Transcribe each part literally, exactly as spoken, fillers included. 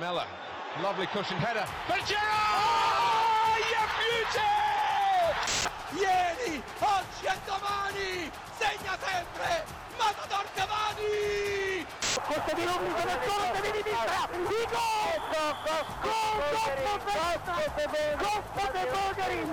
Mella, lovely cushioned header, but Giroud! Oh, you beauty! Ieri, oggi e domani, segna sempre Matador Cavani! Questo di Rubio da solo se di sinistra, il gol! Coppa de Bogarin!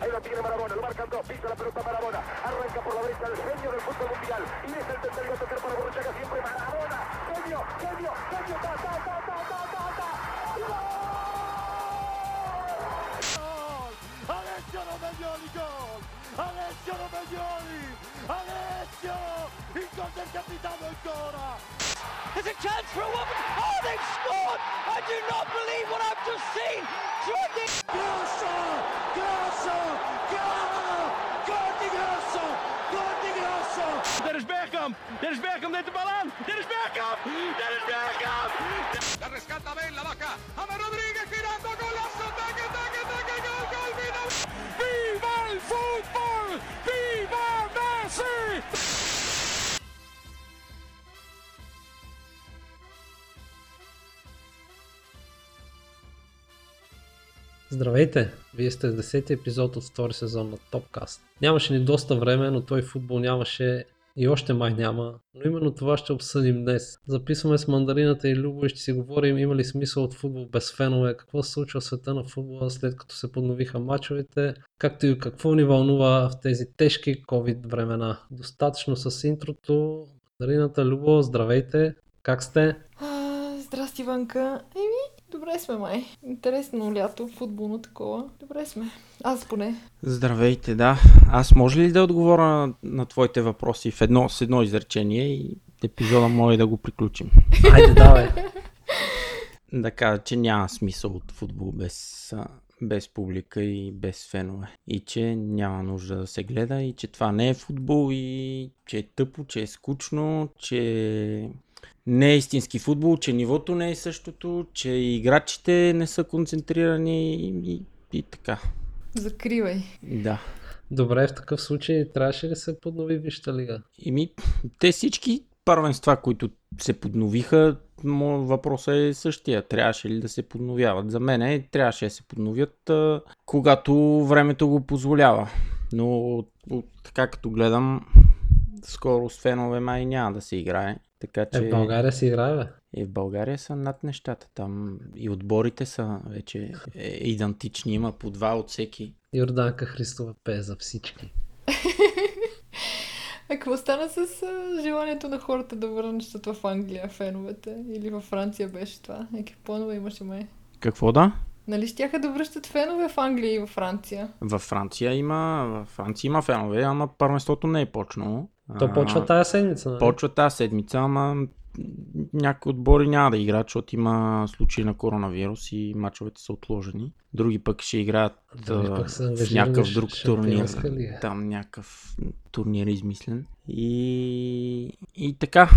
Ahí lo tiene Maradona, lo marcan dos, pisa la pelota Maradona, arranca por la derecha el genio del fútbol mundial, y es el tercer gol tocar para Borruchaga, siempre Maradona, genio, genio, genio, ta, ta, ta, ta, ta, ta, ta, gol! Alessio Romagnoli, gol! Alessio Romagnoli! Alessio! Il gol del capitano ancora! There's a chance for a woman! Oh, they've scored! I do not believe what I've just seen! Grosso! Grosso! Goal de Grosso! Goal de Grosso! Dit is Bergkamp! Dit is Bergkamp, neemt de bal aan! Dit is Bergkamp! Dit is Bergkamp! La rescata Ben, la vaca! James Rodríguez girando, golazo! Taque, taque, taque, gol, gol, vino! Viva el fútbol! Viva Messi! Здравейте! Вие сте в десети епизод от втори сезон на Topcast. Нямаше ни доста време, но той футбол нямаше и още май няма, но именно това ще обсъдим днес. Записваме с Мандарината и Любо и ще си говорим има ли смисъл от футбол без фенове, какво се случва в света на футбола след като се подновиха мачовете, както и какво ни вълнува в тези тежки COVID времена. Достатъчно с интрото. Мандарината, Любо, здравейте! Как сте? Здрасти, Ванка! Добре сме, май. Интересно лято, футболно такова. Добре сме. Аз поне. Здравейте, да. Аз може ли да отговоря на, на твоите въпроси в едно, с едно изречение и епизода може да го приключим? Хайде, давай. Да кажа, че няма смисъл от футбол без, без публика и без фенове. И че няма нужда да се гледа и че това не е футбол и че е тъпо, че е скучно, че... не е истински футбол, че нивото не е същото, че играчите не са концентрирани и, и, и така. Закривай. Да. Добре, в такъв случай трябваше ли се поднови Висшата лига? Ими, те всички първенства, които се подновиха, моят въпрос е същия. Трябваше ли да се подновяват? За мен е, трябваше да се подновят, когато времето го позволява. Но така като гледам, скоро с фенове май няма да се играе. Така, че... Е, в България се играе, бе? Е, в България са над нещата, там и отборите са вече е, идентични, има по два от всеки. Йорданка Христова пее за всички. А какво стана с желанието на хората да върнат нещата в Англия, феновете? Или във Франция беше това? Еки планове имаше май. Какво да? Нали щяха да връщат фенове в Англия и във Франция? Във Франция има, във Франция има фенове, ама първенството не е почнало. То почва тази седмица, нали? Почва тази седмица, ама някои отбори няма да играят, защото има случаи на коронавирус и мачовете са отложени. Други пък ще играят пък в някакъв друг турнир. Там някакъв турнир измислен. И... и така.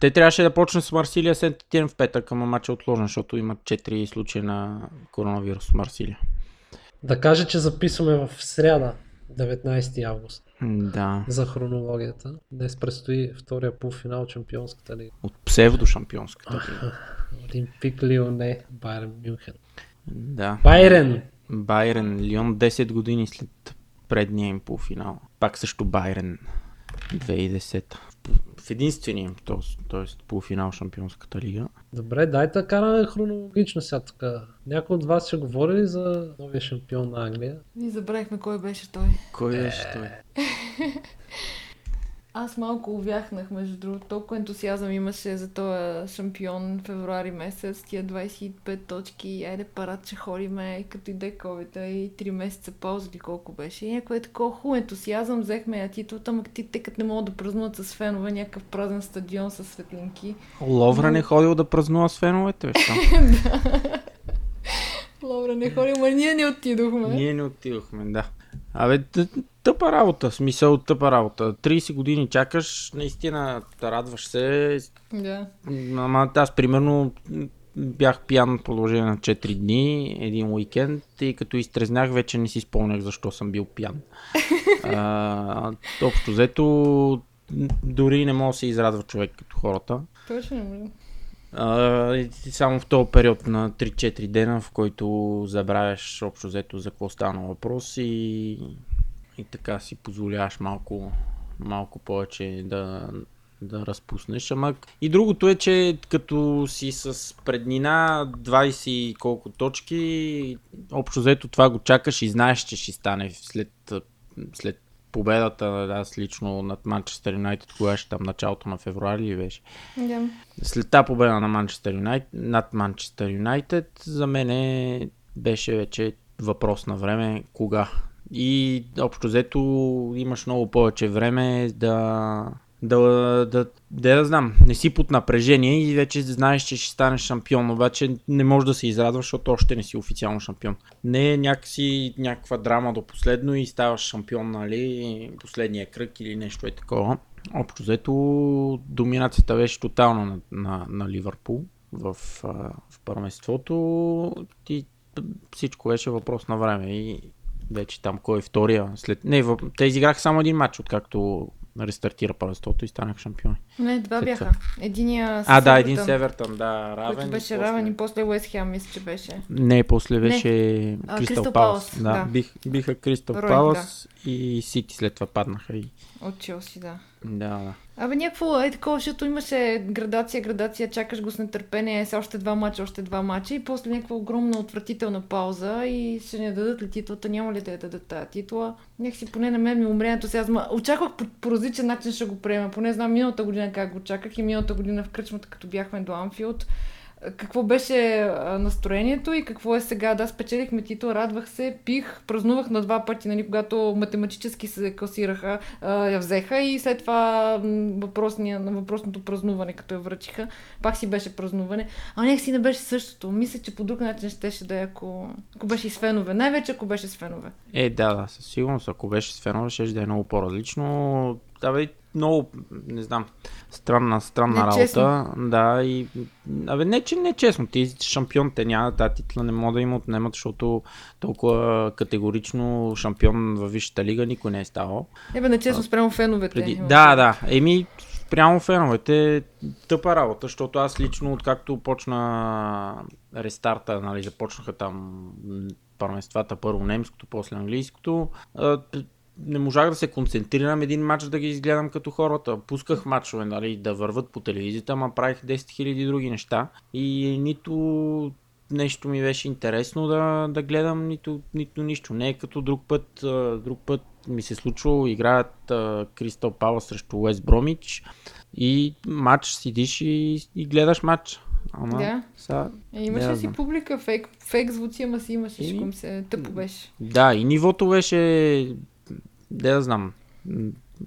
Те трябваше да почнат с Марсилия Сент-Етиен в петък, ама мачът е отложен, защото има четири случая на коронавирус в Марсилия. Да кажа, че записваме в сряда, деветнайсети август. Да. За хронологията. Днес предстои втория полуфинал от Шампионската лига. От псевдо-шампионската лига. Олимпик Лионе, Байерн Мюнхен. Да. Байерн! Байерн, Лион десет години след предния им полуфинал. Пак също Байерн две хиляди и десета. В единствения, т.е. полуфинал Шампионската лига. Добре, дайте да караме хронологично сега така. Някой от вас ще говори ли за новия шампион на Англия? Ние забравихме кой беше той. Кой е... беше той? Аз малко увяхнах, между другото. Толкова ентусиазъм имаше за този шампион февруари месец. Тия двайсет и пет точки, айде парад, че хориме, като иде ковида и три месеца пауза ли колко беше. И някакво е такова хубаво ентусиазъм, взехме я титлата, ама тъй като не могат да празнуват с фенове, някакъв празен стадион с светлинки. Ловра не ходил да празнува с феновете, веща. Да. Ловра не ходил, ама ние не отидохме. Ние не отидохме, да. Абе, тъпа работа, смисъл тъпа работа. трийсет години чакаш, наистина радваш се. Да. Ама аз примерно бях пиян в продължение на четири дни, един уикенд и като изтрезнях вече не си спомнях защо съм бил пиян. а, общо взето дори не мога да се израдва човек като хората. Точно. А, само в този период на три-четири дена, в който забравяш общо взето за какво стана въпрос и, и така си позволяваш малко, малко повече да, да разпуснеш. Ама и другото е, че като си с преднина двайсет и колко точки, общо взето това го чакаш и знаеш, че ще стане след, след победата аз лично над Манчестър Юнайтед, кога ще там началото на февруари беше. Yeah. След тази победа на Манчестър Юнайтед, над Манчестър Юнайтед, за мен беше вече въпрос на време кога. И общо взето имаш много повече време да да, да, да, да знам, не си под напрежение и вече знаеш, че ще станеш шампион, обаче не можеш да се израдваш, защото още не си официално шампион. Не е някакси някаква драма до последно и ставаш шампион, нали, последния кръг или нещо е такова. Общо взето доминацията беше тотална на, на, на Ливърпул в, в първенството и всичко беше въпрос на време и вече там кой е втория. След... Не, в... те изиграха само един матч, откакто рестартира първенството и станах шампиони. Не, два след бяха. Единия с А, да, един Севертън, да, равен. Който беше после... равен и после Уест Хем, мисля, че беше. Не, после беше Кристал Палас. Да, да. Бих, биха Кристал Палас да. И Сити след това паднаха. И... От Челси, да. Да, да. Абе, някакво е такова, защото имаше градация, градация, чакаш го с нетърпение, с още два мача, още два мача и после някаква огромна отвратителна пауза и ще не дадат ли титлата, няма ли да я дадат тази титла. Някакси поне на мен ми умрението сега, аз очаквах по, по различен начин ще го приема, поне знам миналата година как го чаках и миналата година в кръчмата, като бяхме до Анфилд. Какво беше настроението и какво е сега? Да, спечелихме титла, радвах се, пих, празнувах на два пъти, нали, когато математически се класираха, я взеха и след това въпросния, въпросното празнуване, като я връчиха, пак си беше празнуване. А някак си не беше същото. Мисля, че по друг начин щеше да е, ако, ако беше и с фенове. Най-вече ако беше с фенове. Е, да, да, със сигурност. Ако беше с фенове, ще да е много по-различно. Да, бе, много, не знам, странна, странна работа. Да, и... Абе, не, че не честно, ти шампион те няма, тази титла не мога да им отнемат, защото толкова категорично шампион във Висшата лига никой не е ставал. Ебе, не честно, спрямо феновете. Преди... Да, да, еми, спрямо феновете тъпа работа, защото аз лично, откакто почна рестарта, нали, започнаха там първенствата, първо немското, после английското, не можах да се концентрирам един матч да ги изгледам като хората. Пусках матчове, нали, да върват по телевизията, ама правих десет хиляди други неща и нито нещо ми беше интересно да, да гледам, нито, нито нищо. Не е като друг път, друг път ми се случва, играят Кристал Палас срещу Уест Бромич и матч сидиш и, и гледаш матч. Ама, да. Са, имаше да си публика, фейк, фейк звуци, ама си имаше, и... шком се тъпо беше. Да, и нивото беше... Де да знам,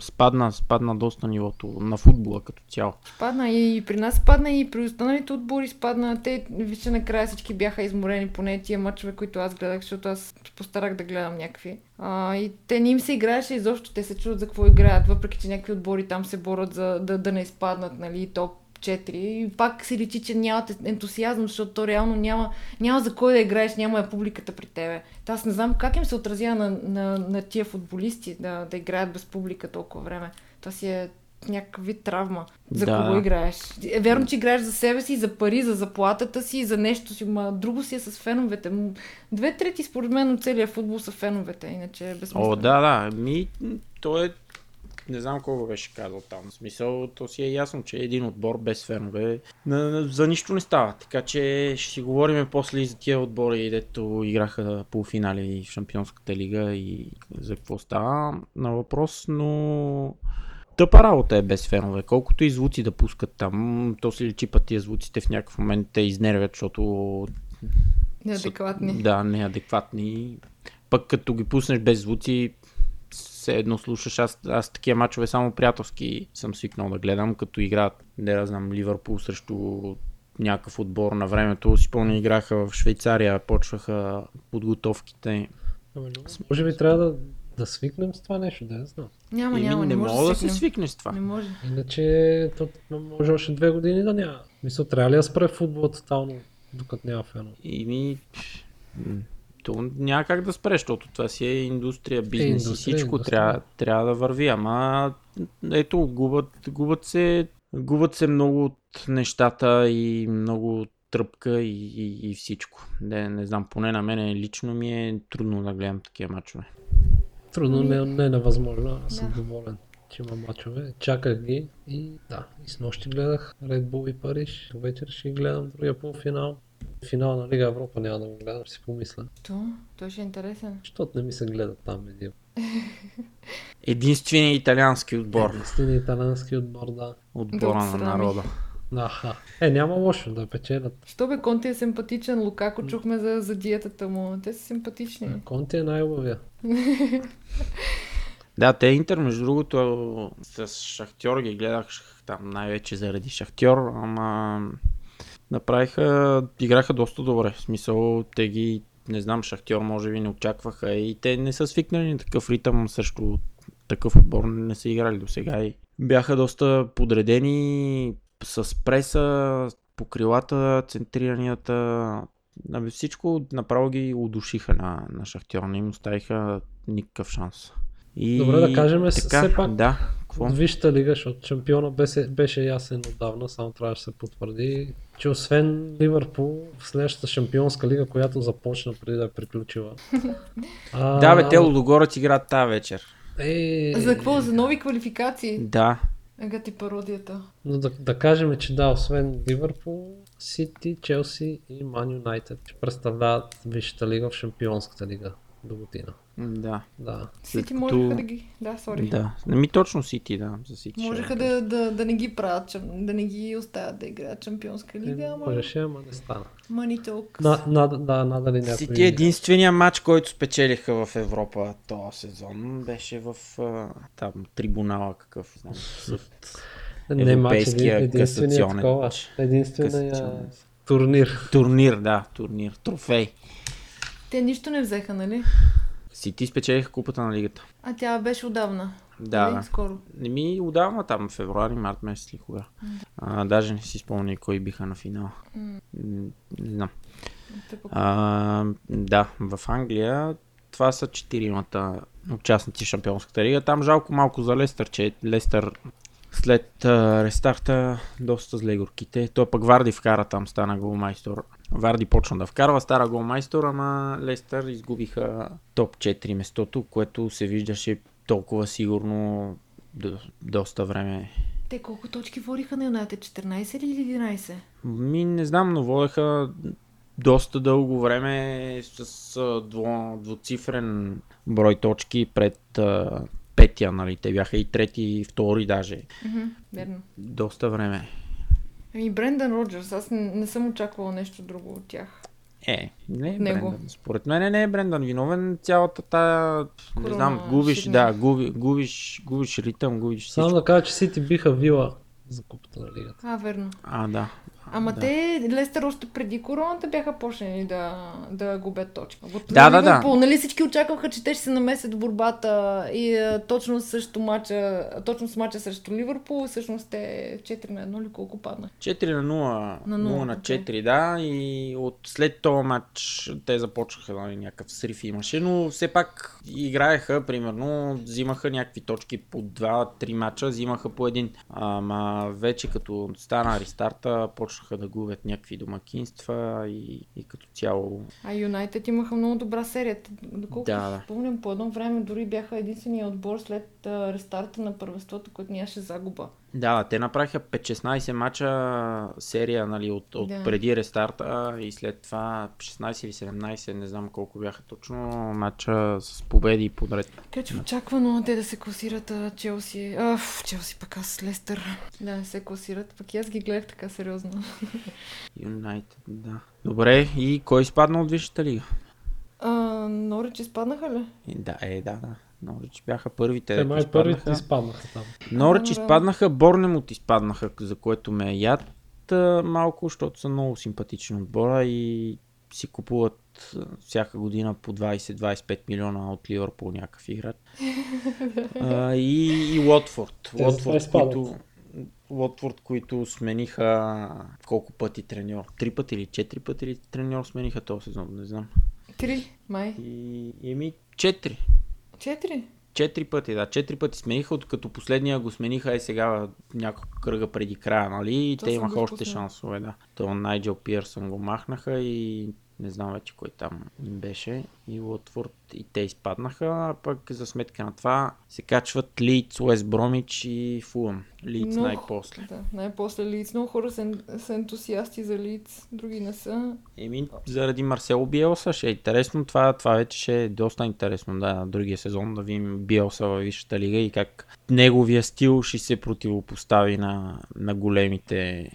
спадна, спадна доста нивото на футбола като цяло. Спадна и при нас спадна и при останалите отбори спадна. Те вече накрая всички бяха изморени, поне тия мачове, които аз гледах, защото аз постарах да гледам някакви. А, и те не им се играеше изобщо, те се чудят за какво играят, въпреки че някакви отбори там се борят за да, да не изпаднат, нали, топ четири. И пак се личи, че нямате ентусиазъм, защото то реално няма, няма за кой да играеш, няма е публиката при тебе. Та аз не знам как им се отразя на, на, на тия футболисти да, да играят без публика толкова време. Това си е някакъв вид травма. За да. Кого играеш? Вярно, че играеш за себе си, за пари, за заплатата си, за нещо си, ма друго си е с феновете. Две трети според мен от целия футбол са феновете, иначе е безсмислено. О, да, да. Ми, то е... Не знам кой го беше казал там. В смисъл, то си е ясно, че един отбор без фенове за нищо не става. Така че ще си говорим после за тия отбори, дето играха полуфинали в Шампионската лига и за какво става на въпрос, но тъпа работа е без фенове. Колкото и звуци да пускат там, то си личи път тия звуците в някакъв момент те изнервят, защото... Неадекватни. Са, да, неадекватни. Пък като ги пуснеш без звуци, все едно слушаш, аз, аз такива мачове само приятелски съм свикнал да гледам, като играят, не да знам, Ливърпул срещу някакъв отбор на времето, си пълно играха в Швейцария, почваха подготовките. Ама, може би трябва да, да свикнем с това нещо, да я знам. Няма, няма, не, не може да се свикнеш с това. Не може. Иначе то може още две години да няма. Мисля, трябва ли да спре футбола тотално, докато няма фено? Ими... То няма как да спре, защото това си е индустрия, бизнес е, индустрия, и всичко индустрия. Трябва, трябва да върви, ама ето губят, губят се Губят се много от нещата и много тръпка и, и, и всичко. Не, не знам, поне на мен лично ми е трудно да гледам такива мачове. Трудно ми не е невъзможно, аз съм да. доволен, че има мачове. Чаках ги и да, и с нощи гледах Red Bull и Париж, вечер ще гледам другия полуфинал. Финал на Лига Европа няма да го гледам, ще си помисля. То? Той ще е интересен. Защото не ми се гледа там един. Единственият италиански отбор. Единственият италиански отбор, да. Отбора на народа. Аха. Е, няма лошо да печелят. Що бе, Конте е симпатичен, Лукако чухме за, за диетата му. Те са симпатични. Конте е най-убавия. Да, те Интер, между другото, с Шахтьор ги гледах там най-вече заради Шахтьор, ама... Направиха, играха доста добре, в смисъл те ги, не знам, Шахтьор може би не очакваха и те не са свикнали на такъв ритъм, също такъв отбор не са играли до сега и бяха доста подредени с преса, покрилата, центрирането, всичко направо ги удушиха на, на Шахтьор, не им оставиха никакъв шанс. И... Добре, да кажем така, все пак, да, от Висшата лига, защото шампиона беше, беше ясен отдавна, само трябваше да се потвърди, че освен Ливърпул в следващата шампионска лига, която започна преди да е приключила. а... Да бе, те Лудогорец играят тази вечер. Е... За какво? За нови квалификации? Да. Ега ти пародията. Но да, да кажем, че да, освен Ливърпул, Сити, Челси и Ман Юнайтед представляват Висшата лига в шампионската лига до година. Да. Да. Сити като... можеха да ги... Да, сори. Да. Ми точно Сити, да. За Сити можеха да, да, да не ги правят, да не ги оставят да играят Шампионска лига, ама... Можеше, ама не стана. Мани толкова. На, на, да, надали някакви... Сити е единствения матч, който спечелиха в Европа този сезон. Беше в там трибунала какъв, знам, съд. Не матч, единствения такова. Единствения турнир. Турнир, да. Турнир. Трофей. Те нищо не взеха, нали? Сити спечелиха купата на лигата. А тя беше отдавна? Да. Не, скоро. Не ми отдавна там, в февруари, март месец или кога. Mm. А, даже не си спомня кой биха на финала. Mm. Не знам. А, да, в Англия това са четиримата участници в Шампионската лига. Там жалко малко за Лестър, че Лестър след а, рестарта доста зле горките. Той пък Варди вкара там, стана голмайстор. Варди почна да вкарва, стара голмайстор, ама Лестър изгубиха топ четири местото, което се виждаше толкова сигурно до, доста време. Те колко точки водиха на Юнайтед? четиринайсет или единайсет? Ми не знам, но водеха доста дълго време с дво, двуцифрен брой точки пред... Петия, нали? Те бяха и трети, и втори даже. Mm-hmm, верно. Доста време. И Брендан Роджерс, аз не, не съм очаквала нещо друго от тях. Е, не е Брендан. Според мен не е Брендан виновен, цялата тая, Корона, не знам, губиш, ширина. Да, губи, губиш, губиш ритъм, губиш всичко. Само да кажа, че Сити биха вила за купата на лигата. А, верно. А, да. Ама да. Те, Лестър, още преди короната бяха почнали да, да губят точка. Да, да, да. Нали всички очакваха, че те ще се намесят в борбата и а, точно, също матча, точно с матча срещу Ливърпул, всъщност те четири на едно или колко падна? четири на нула, нула на четири, okay. Да. И от след този матч те започнаха да, някакъв срив имаше, но все пак играеха, примерно, взимаха някакви точки по два-три матча, взимаха по един. Ама вече като стана рестарта, почна да губят някакви домакинства и, и като цяло. А Юнайтед имаха много добра серия. Доколкото да, да. Спомням, по едно време дори бяха единствения отбор след рестарта на първенството, който нямаше загуба. Да, те направиха пет шестнайсет мача серия, нали, от, от да. Преди рестарта и след това шестнайсет или седемнайсет, не знам колко бяха точно, мача с победи и подред. Така че очаквано те да се класират а, Челси. Аф, Челси пък аз Лестър. Да, не се класират. Пък аз ги гледах така сериозно. Юнайтед, да. Добре, и кой изпадна от Висшата лига? А, Норич изпаднаха ли? Да, е, да, да. Норич бяха първите. Те май първите изпаднаха там. Норич изпаднаха, Борнемут изпаднаха, за което ме яд малко, защото са много симпатични отбора и си купуват всяка година по двайсет до двайсет и пет милиона от Ливърпул някакъв играч. и, и Уотфорд. Уотфорд, които... Уотфорд, които смениха колко пъти треньор? Три пъти или четири пъти или треньор смениха този сезон, не знам. Три, май. И, и ми четири. Четири? Четири пъти, да, четири пъти смениха, като последния го смениха и сега няколко кръга преди края, нали? То те имаха още шансове, да. То Найджел Пиърсън го махнаха и не знам вече кой там беше. И Уотфорд и те изпаднаха, а пък за сметка на това се качват Лийдс, Уест Бромич и Фулъм. Лийдс но, най-после. Да, най-после Лийдс. Много хора са, са ентусиасти за Лийдс, други не са. Еми, заради Марсело Биелса ще е интересно. Това, това вече ще е доста интересно, да, другия сезон да видим Биелса във Висшата лига и как неговия стил ще се противопостави на, на големите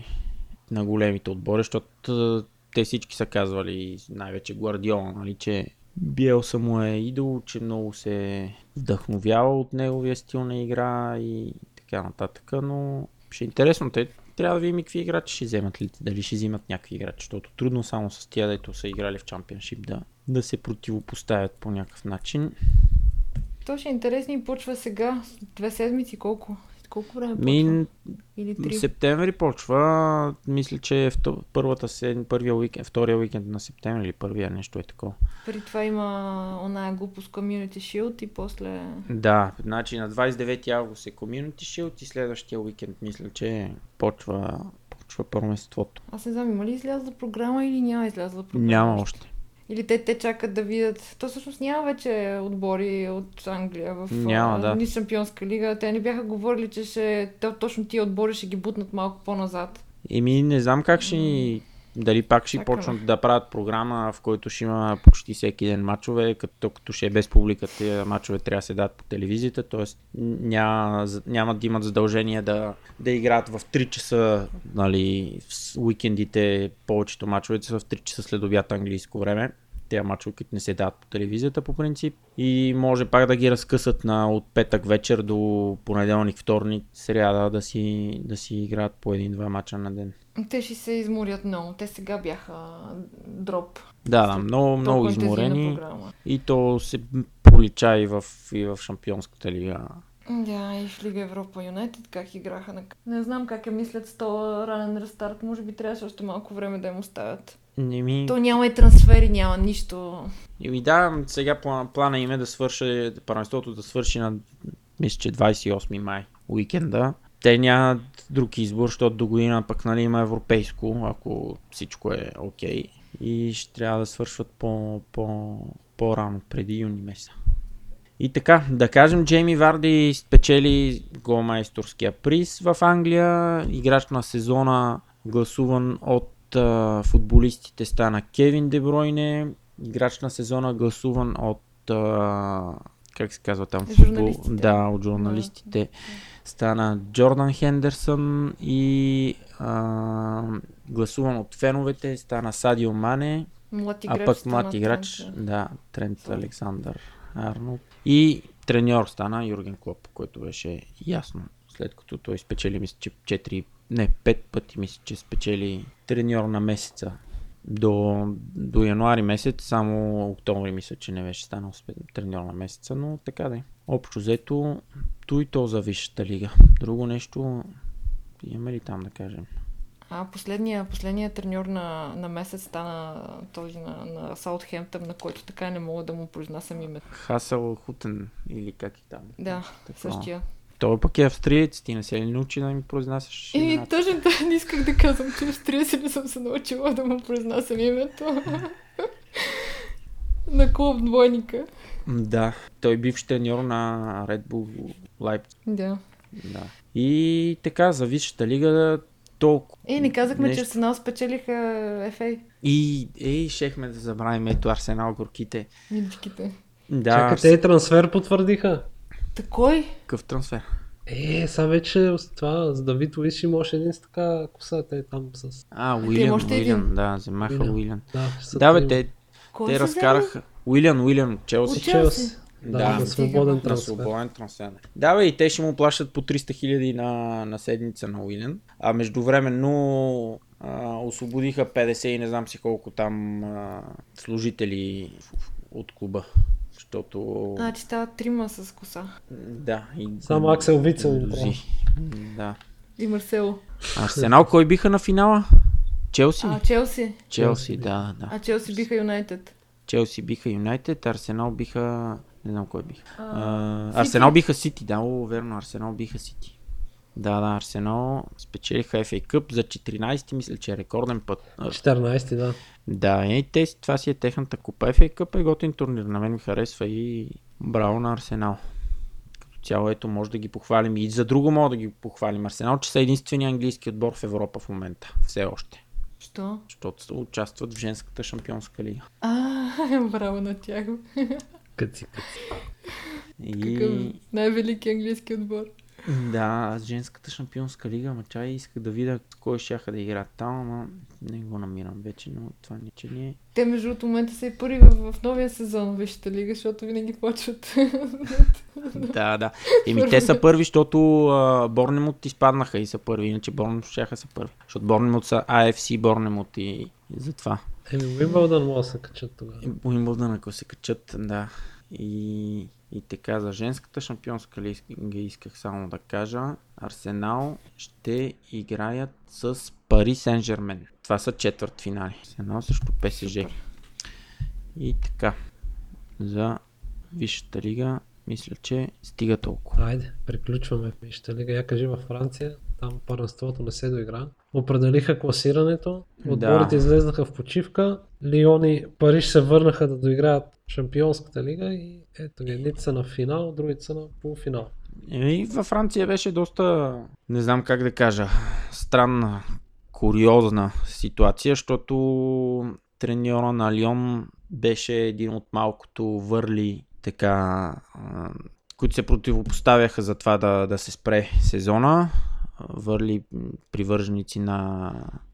на големите отбори, защото те всички са казвали, най-вече Гвардиола, нали, че Биелса му е идол, че много се вдъхновява от неговия стил на игра и така нататък, но ще е интересно, те трябва да видим и какви играчи ще вземат ли, дали ще вземат някакви играчи, защото трудно само с тия, дето са играли в Чампионшип, да, да се противопоставят по някакъв начин. То ще е интересно и почва сега, две седмици колко? Колко време Мин... почва? Септември почва, мисля, че е втор... първата сед... първия уикенд, втория уикенд на септември или първия, нещо е такова. При това има оная глупост Community Shield и после... Да, значи на двадесет и девети август е Community Shield и следващия уикенд, мисля, че почва, почва първенството. Аз не знам, има ли излязла програма или няма излязла програма? Няма още. Или те, те чакат да видят... То всъщност няма вече отбори от Англия в да. Ни Шампионска лига. Те не бяха говорили, че ще... точно тия отбори ще ги бутнат малко по-назад. Еми не знам как ще ни... Дали пак ще Чакаме. Почнат да правят програма, в който ще има почти всеки ден мачове, като, като ще е без публика, тези мачове трябва да се дадат по телевизията, т.е. няма, няма да имат задължение да, да играят в три часа, нали, в уикендите повечето мачовете са в три часа след обяд английско време. Тези мачове не се дадат по телевизията по принцип и може пак да ги разкъсат на, от петък вечер до понеделник, вторник, сряда да си, да си играят по един-два мача на ден. Те ще се изморят много. Те сега бяха дроп. Да, да, много, много изморени. И то се пролича и в, и в Шампионската лига. Да, и в Лига Европа Юнайтед как играха. На... Не знам как я мислят с този ранен рестарт. Може би трябваше още малко време да им оставят. Ми... То няма и трансфери, няма нищо. Еми да, сега плана, плана им е да свърши, първенството да свърши на, мисля, че двадесет и осми май уикенда. Те нямат друг избор, защото до година пък, нали, има европейско, ако всичко е окей. И ще трябва да свършват по, по, по-рано, преди юни месеца. И така, да кажем, Джейми Варди спечели голмайсторския приз в Англия. Играч на сезона, гласуван от а, футболистите, стана Кевин Де Бройне. Играч на сезона, гласуван от... А, как се казва там? Футбол... Да, от журналистите. Да. Стана Джордан Хендерсън и а, гласуван от феновете стана Садио Мане, а пък млад играч, да, Трент Александър Арнолд и треньор стана Юрген Клоп, който беше ясно, след като той спечели, мисля, че четири, не, пет пъти, мисля, че спечели треньор на месеца. До, до януари месец, само октомври мисля, че не беше станал треньор на месеца, но така да е. Общо взето, то и то за Висшата лига. Друго нещо имаме ли там да кажем? А последния, последния треньор на, на месец стана този на, на Саутхемптън, на който така не мога да му произнасям името. Хасел Хутен или как и там. Да, така. Същия. Той пък е австриец, ти не се ли научи да ми произнасяш имената? Еми, точно да, не исках да казвам, че австриец не съм се научила да му произнасям името. На клуб двойника. Да, той е бивш треньор на Red Bull Leipzig. Да. Да. И така, за Висшата лига толкова... Е, не казахме, нещо... че Арсенал спечелиха еф ей. И, ей, шехме да забравим, ето Арсенал, горките. Нидичките. Да. Чакай, те и трансфер потвърдиха. Такой? Какъв трансфер? Е, сега вече това, за Давид Луис има още един с така косата е там с... А, Уилиан, Уилиан, да, вземаха Уилиан. Да, да бе, те, те разкараха... Уилиан, Уилиан, Челси. Челси. Да, да, на свободен трансфер. трансфер. Да бе, и те ще му плащат по триста хиляди на, на седмица на Уилиан. А междувременно а, освободиха петдесет и не знам си колко там а, служители от клуба. Защото... А, че става трима с коса. Да. И... Само Аксел Вицел. Да. И Марсело. Арсенал кой биха на финала? Челси? А, Челси. Челси, да, да. А Челси биха Юнайтед. Челси биха Юнайтед, Арсенал биха Не знам кой биха. А, Арсенал биха Сити, да, о, верно, Арсенал биха Сити. Да, да, Арсенал спечелиха Еф Ей Къп за четиринайсети, мисля, че е рекорден път. четиринайсети, да. Да, и те, това си е техната купа. Еф Ей Къп е готин турнир, на мен ми харесва и браво на Арсенал. Като цяло, ето, може да ги похвалим и за друго мога да ги похвалим. Арсенал, че са единствения английски отбор в Европа в момента, все още. Що? Защото участват в женската шампионска лига. А, браво на тях. Къци, къци. И... Какъв най-велики английски отбор. Да, аз женската шампионска лига, ма чай исках да видя кой щяха да играят там, ама не го намирам вече, но това не че не е. Те между от момента са и първи в, в новия сезон в Висшата лига, защото винаги почват. Да, да. Еми те са първи, защото Борнемут изпаднаха и са първи, иначе Борнемут щяха са първи. Защото Борнемут са Ей Еф Си Борнемут и, и затова. Еми Уимбълдън може да се качат тогава. Уимбълдън ако се качат, да. И... И така, за женската шампионска лига исках само да кажа, Арсенал ще играят с Пари Сен-Жермен. Това са четвъртфинали. Арсенал срещу Пе Ес Же. И така, за Висшата лига мисля, че стига толкова. Айде, приключваме в Висшата лига. Я кажи във Франция, там първенството не се доигра. Определиха класирането, отборите да. Излезнаха в почивка, Лион и Париж се върнаха да доиграят шампионската лига и ето едните са на финал, другите са на полуфинал. И във Франция беше доста, не знам как да кажа, странна, куриозна ситуация, защото треньора на Лион беше един от малкото върли така, които се противопоставяха за това да, да се спре сезона. Върли привърженици на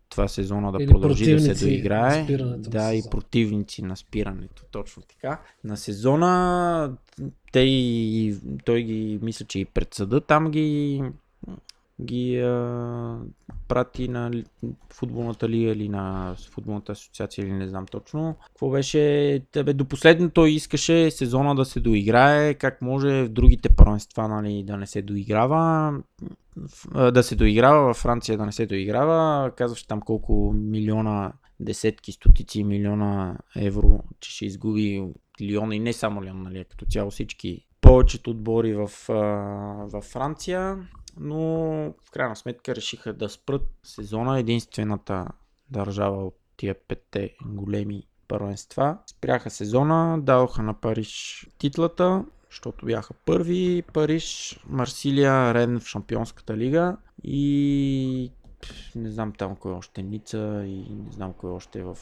това сезона да или продължи да се доиграе. Да, и противници на спирането, точно така. На сезона те и той ги мисля, че и пред съда там ги, ги а, прати на футболната лига или на футболната асоциация или не знам точно. Какво беше? Тебе, до последно той искаше сезона да се доиграе, как може в другите първенства нали, да не се доиграва. Да се доиграва, във Франция да не се доиграва, казваше там колко милиона, десетки, стотици милиона евро, че ще изгуби Лион и не само Лион, нали, като цяло всички повечето отбори в, в Франция, но в крайна сметка решиха да спрат сезона, единствената държава от тия петте големи първенства. Спряха сезона, дадоха на Париж титлата, защото бяха първи, Париж, Марсилия, Рен в Шампионската лига и не знам там кой още Ница и не знам кой още в,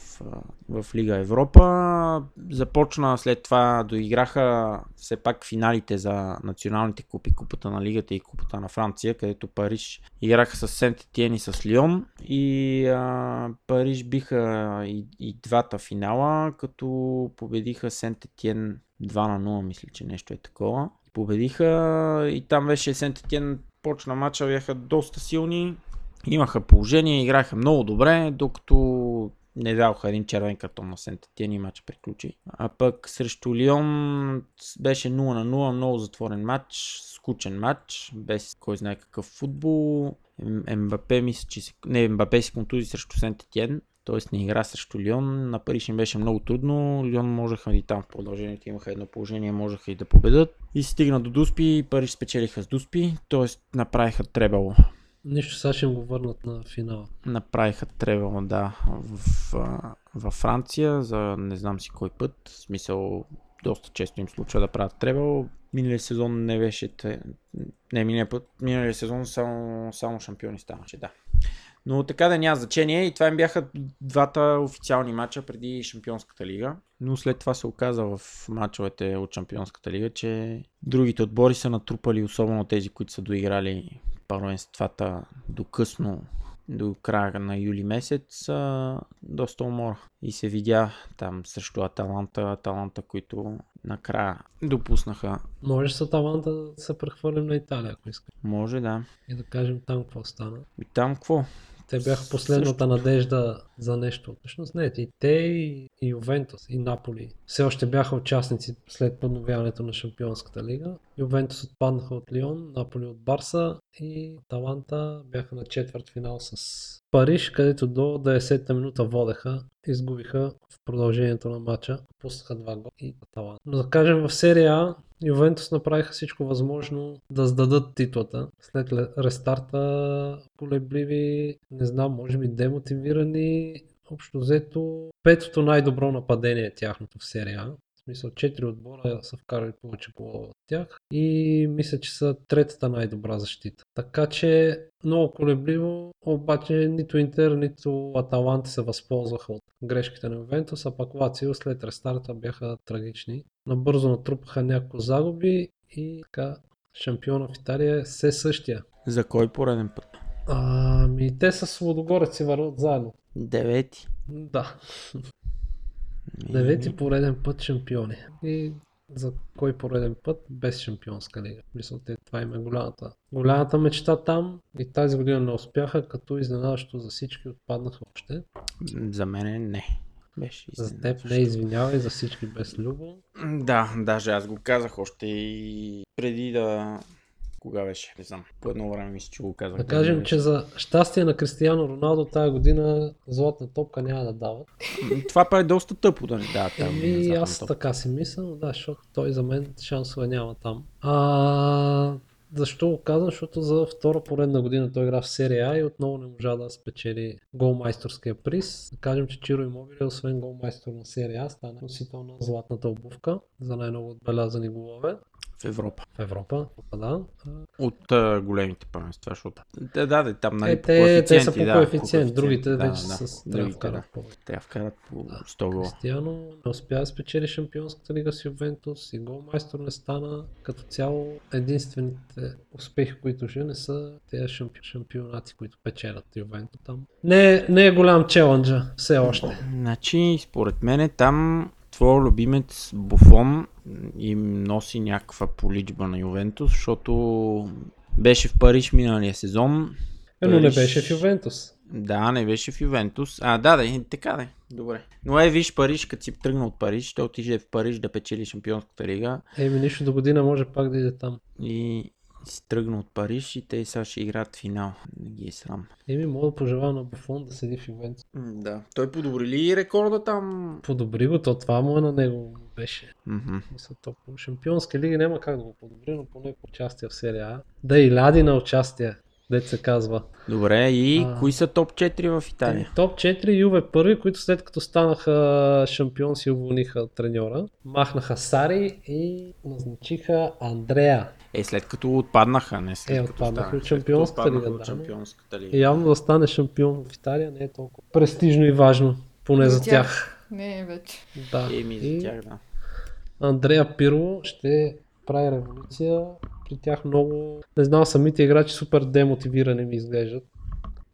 в Лига Европа. Започна след това, доиграха все пак финалите за националните купи, купата на Лигата и купата на Франция, където Париж играха с Сен-Етиен и с Лион и а, Париж биха и, и двата финала, като победиха Сен-Етиен два на нула, мисля, че нещо е такова. Победиха и там беше Сен-Етиен, почна матча, бяха доста силни. Имаха положение, играха много добре, докато не даваха един червен картон на Сен-Етиен и матча приключи. А пък срещу Лион беше нула на нула, много затворен матч, скучен матч, без кой знае какъв футбол. Мбапе мисля, че се... Не, Мбапе си контузи срещу Сен-Етиен. Т.е. не игра срещу Лион, на Париж им беше много трудно, Лион можеха и там в продължението имаха едно положение, можеха и да победат. И стигна до Дуспи, Париж спечелиха с Дуспи, т.е. направиха требъл. Нищо, сега ще го върнат на финала. Направиха требъл, да, в, във Франция, за не знам си кой път, в смисъл доста често им случва да правят требъл. Миналия сезон не беше, не миналия път, миналия сезон само, само шампиони станаше, да. Но така да няма значение и това им бяха двата официални матча преди Шампионската лига. Но след това се оказа в матчовете от Шампионската лига, че другите отбори са натрупали, особено тези, които са доиграли първенствата до късно, до края на юли месец, доста умора. И се видя там срещу Аталанта, Аталанта, които накрая допуснаха. Може с Аталанта да се прехвърлим на Италия, ако искам. Може, да. И да кажем там какво стана. И там какво? Те бяха последната надежда за нещо. Всъщност не, и те, и Ювентус, и Наполи все още бяха участници след подновяването на Шампионската лига. Ювентус отпаднаха от Лион, Наполи от Барса и Аталанта бяха на четвърт финал с Париж, където до деветдесета минута водеха, изгубиха в продължението на матча, пуснаха два гола и Аталанта. Но да кажем, в серия А Ювентус направиха всичко възможно да сдадат титлата. След рестарта колебливи, не знам, може би демотивирани, общо взето петото най-добро нападение е тяхното в серия А. В смисъл четири отбора са вкарали повече гола от тях и мисля, че са третата най-добра защита. Така че много колебливо, обаче нито Интер, нито Аталанта се възползваха от грешките на Ювентус, а пак Лацио след рестарта бяха трагични. Набързо натрупаха няколко загуби и така шампиона в Италия е все същия. За кой пореден път? Ами те с Лудогорец си върват заедно. Девети. Да. Девети пореден път шампиони. И за кой пореден път без Шампионска лига. Мисля, това им е голямата. Голямата мечта там и тази година не успяха, като изненадващо за всички отпаднаха въобще. За мен не. Беше за теб не, извинявай, за всички без Любо. Да, даже аз го казах още и преди да... Кога беше? Не знам. По едно време мисля, че го казах. Да кажем, че за щастие на Кристиано Роналдо тази година златна топка няма да дават. Това па е доста тъпо да не дават там. Еми аз топка. Така си мисля, да, защото той за мен шансове няма там. А... Защо го казвам? Защото за втора поредна година той игра в серия А и отново не можа да спечели голмайсторския приз. Да кажем, че Чиро Имобиле, освен голмайстор на серия А, стана носител на златната обувка за най-много отбелязани голове. В Европа. В Европа, да. От а, големите първенства, защото да, да, там нали, е, по коефициенти. Те са по коефициент, да, другите да, вече да, с... трябва да вкарат по Трябва вкарат по сто гола. Кристиано не успя да спечели Шампионската лига с Ювентус и голмайстор не стана. Като цяло единствените успехи, които ще не са тези шампи... шампионати, които печелят Ювентус там. Не, не е голям челенджа, все още. Значи, според мен там твой любимец Буфон им носи някаква поличба на Ювентус, защото беше в Париж миналия сезон. Е, но Париж... не беше в Ювентус. Да, не беше в Ювентус. А, да, да, така да. Добре. Но е, виж Париж, като си тръгна от Париж, ще отиже в Париж да печели Шампионската лига. Еми, нищо до година може пак да иде там. И си тръгна от Париж и те сега ще играят финал. Не ги е срам. Еми, мога да пожелавам на Буфон да седи в Ювентус. Да. Той подобри ли рекорда там? Подобри го, то това му е на него беше. Mm-hmm. Мисля, то по Шампионска лига няма как да го подобри, но поне по участие в серия А. Да и ляди на участие, дето се казва. Добре, и а... кои са топ четири в Италия? Топ четири Юве първи, които след като станаха шампион си уволниха треньора. Махнаха Сари и назначиха Андреа. Е, след като отпаднаха, не след е, като отпаднаха от Шампионската лига. Да, шампионската лига. Явно да стане шампион в Италия не е толкова престижно и важно, поне не за тях. тях. Не, вече. Да. Еми и... за тях, да. Андреа Пирло ще прави революция. При тях много, не знам, самите играчи супер демотивирани ми изглеждат.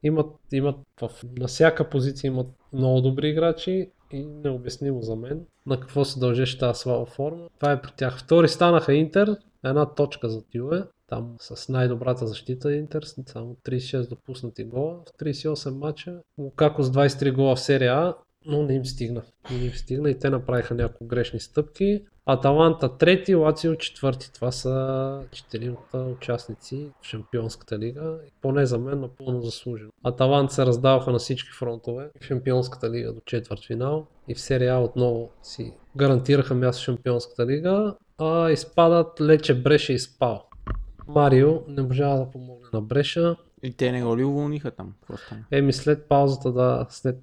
Имат, имат в... на всяка позиция имат много добри играчи. И необяснимо за мен на какво се дължеше тази слаба форма. Това е при тях. Втори станаха Интер. Една точка за Юве, там с най-добрата защита Интер, само трийсет и шест допуснати гола в трийсет и осем мача. Лукако с двайсет и три гола в серия А, но не им стигна. Не им стигна и те направиха няколко грешни стъпки. Аталанта трети, Лацио четвърти. Това са четиримата участници в Шампионската лига. Поне за мен напълно заслужено. Аталанта се раздаваха на всички фронтове. В Шампионската лига до четвърт финал и в серия А отново си гарантираха място в Шампионската лига. А изпадат Лече, Бреша и Спал. Марио не можа да помогне на Бреша. И те не го ли уволниха там? Еми след паузата, да, след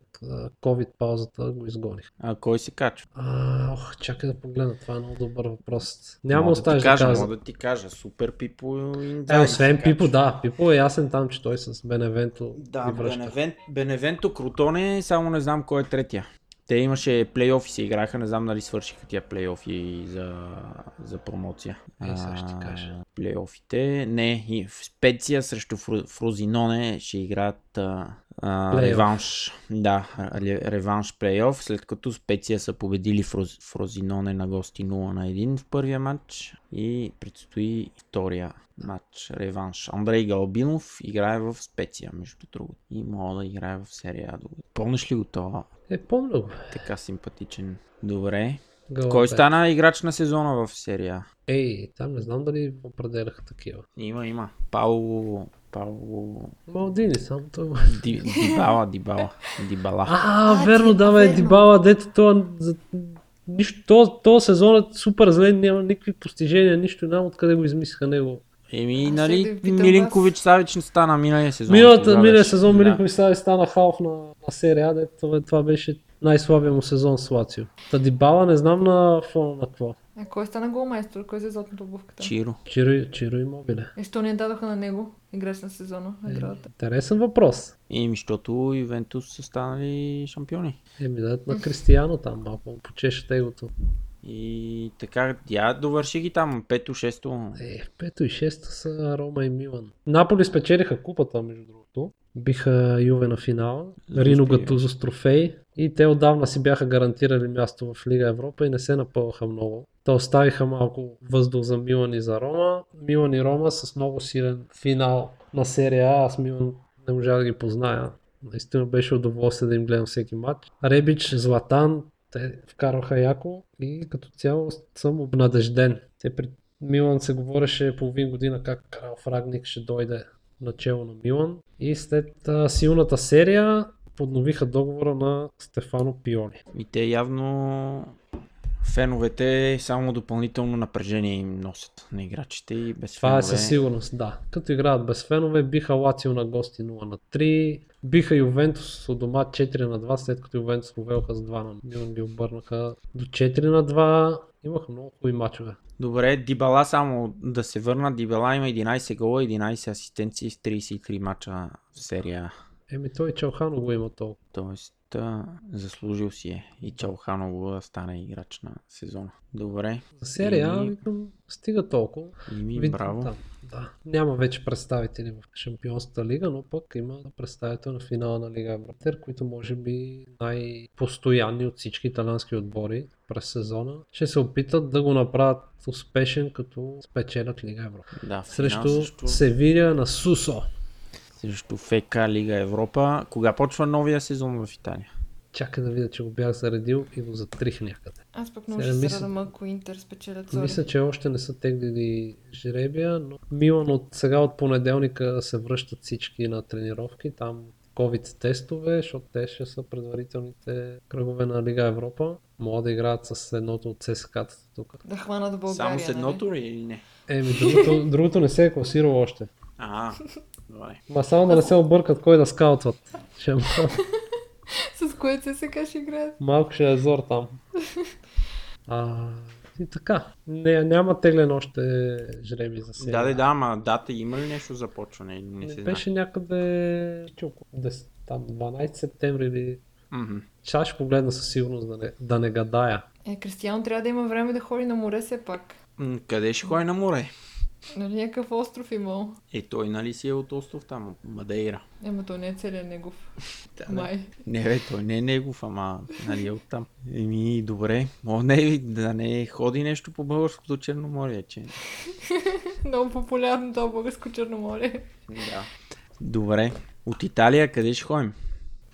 COVID паузата го изгоних. А кой се качва? А, ох, чакай да погледна, това е много добър въпрос. Няма оставиш да кажа. Мога да ти кажа, супер Пипо и... Е, освен Пипо, да, Пипо е ясен там, че той с Беневенто да, връща. Беневен... Беневенто, Крутоне, само не знам кой е третия. Те имаше плейофи се играха, не знам дали свършиха тия плейофи за, за промоция. Е, сега ще кажа. Плейофите, не, и в Специя срещу Фрузиноне ще играят а, Uh, реванш, да, реванш плейоф, след като Специя са победили Фрозиноне на гости нула на едно в първия матч и предстои втория матч, реванш. Андрей Галбинов играе в Специя, между другото, и мога да играе в серия. Помниш ли го това? Е, помня. Така симпатичен. Добре. Гълбе. Кой стана играч на сезона в серия? Ей, там не знам дали определяха такива. Има, има. Пауло... Пауло... Малдини, само това. Ди, дибала, дибала, дибала. А, а верно, да, бе, Дибала, дето това... За... Нищо, то, то сезон е супер зле, няма никакви постижения, нищо, няма откъде го измислиха него. Еми, нали, Милинкович Савич не стана миналия сезон. Миналата, миналия сезон да. Милинкович Савич стана халф на, на серия, дето това, това беше най-слабия му сезон с Лацио. Та Дибала не знам на фона на това. А кой стана голмайстор? Кой е за от обувката? Чиро. Чиро, Чиро Имобиле. И що не дадоха на него играч на сезона? Е, интересен въпрос. Еми, защото Ювентус са станали шампиони. Еми, дадат на Кристиано там малко, почеше тегото. И така, я довърши ги там, пето шесто. Е, пето и шесто са Рома и Милан. Наполи спечелиха купата, между другото. Биха Юве на финала, Рино Гатузо с трофей и те отдавна си бяха гарантирали място в Лига Европа и не се напълваха много. Те оставиха малко въздух за Милан и за Рома. Милан и Рома с много силен финал на серия А, аз Милан не можа да ги позная. Наистина беше удоволствие да им гледам всеки матч. Ребич, Златан, те вкарваха яко и като цяло съм обнадежден. Те при Милан се говореше половин година как Крал Фрагник ще дойде начало на Милан и след а, силната серия подновиха договора на Стефано Пиони. И те явно феновете само допълнително напрежение им носят на играчите и без това фенове. Това е със сигурност, да. Като играят без фенове, биха Лацио на гости нула на три, биха Ювентус от дома четири на два, след като Ювентус повелха с два на нула, Милан ги обърнаха до четири на два. Имаха много хубави мачове. Добре, Дибала само да се върна. Дибала има единайсет гола, единайсет асистенции с трийсет и три мача в серия. Еми той Чалхано го има толкова. Тоест заслужил си е и Чалхано го стане играч на сезона. Добре. За серия ми... стига толкова. Еми Вид... браво. Да, да. Няма вече представители в Шампионската лига, но пък има представител на финала на Лига Европа, които може би най-постоянни от всички италиански отбори през сезона, ще се опитат да го направят успешен, като спечелят Лига Европа. Да, срещу също... Севилия на Сусо. Срещу ФК Лига Европа. Кога почва новия сезон в Италия? Чакай да видя, че го бях заредил и го затрих някъде. Аз пък много ще се радам, ако Интер спечелят зори. Мисля, че още не са теглили жребия, но Милан от сега от понеделника се връщат всички на тренировки. Там ковид тестове, защото те ще са предварителните кръгове на Лига Европа. Могат да играят с едното от ЦСКА-тата тук. Да хванат България. Само с едното или не? Еми, другото, другото не се е класирало още. Ага, добре. Ма само да не се объркат кой да скаутват. Ще... С което се сега ще играят? Малко ще е зор там. А, и така, не, няма теглен още жреби за сега. Да, да, да, ама дата има ли нещо започване? Не, не беше знае. Някъде чуко, там дванайсети септември или... Mm-hmm. Ча ще погледна със сигурност да не, да не гадая. Е, Кристиано трябва да има време да ходи на море все пак. М- къде ще ходи на море? Нали някакъв остров имал? Е, той нали си е от остров там, Мадейра. Ема той не е целият негов. Да, май. Не, бе, той не е негов, ама нали е оттам. Еми, добре. О, не, да не ходи нещо по българското Черноморие, че... Много популярно това българско Черноморие. Да. Добре. От Италия къде ще ходим?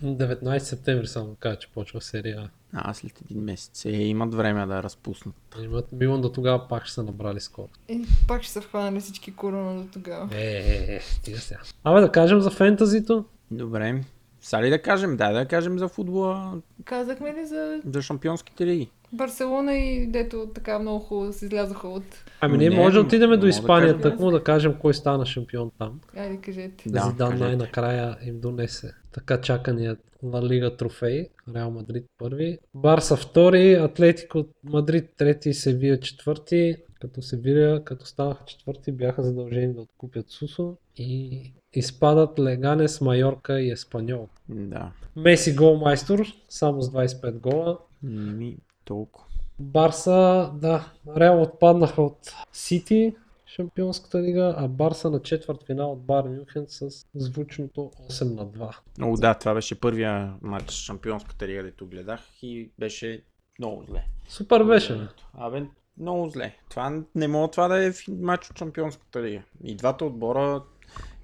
деветнайсети септември само кажа, че почва серия. А, след един месец. Е, имат време да разпуснат. Имат Милан до тогава пак ще са набрали скоро. И пак ще са вхванали всички корона до тогава. Е, е, е, стига сега. Абе да кажем за фентазито. Добре. Са ли да кажем? Дай да кажем за футбола. Казахме ли за... За шампионските лиги. Барселона и дето така много хубаво се излязоха от... Ами ние може да отидем до Испания, да му да кажем кой стана шампион там. Айде кажете. Да, Зидан най-накрая им донесе така чаканият Ла Лига трофей. Реал Мадрид първи, Барса втори, Атлетико Мадрид трети, Севия четвърти. Като Севия, като станаха четвърти, бяха задължени да откупят Сусо и изпадат Леганес, Майорка и Еспаньол. Да. Меси голмайстор, само с двайсет и пет гола. Ми... толкова. Барса, да, Реал отпаднаха от Сити, Шампионската лига, а Барса на четвърт финал от Байер Мюнхен с звучното осем на два. О, да, това беше първия матч в Шампионската лига, дето гледах и беше много зле. Супер беше. Абе, много зле. Това не мога това да е матч от Шампионската лига. И двата отбора,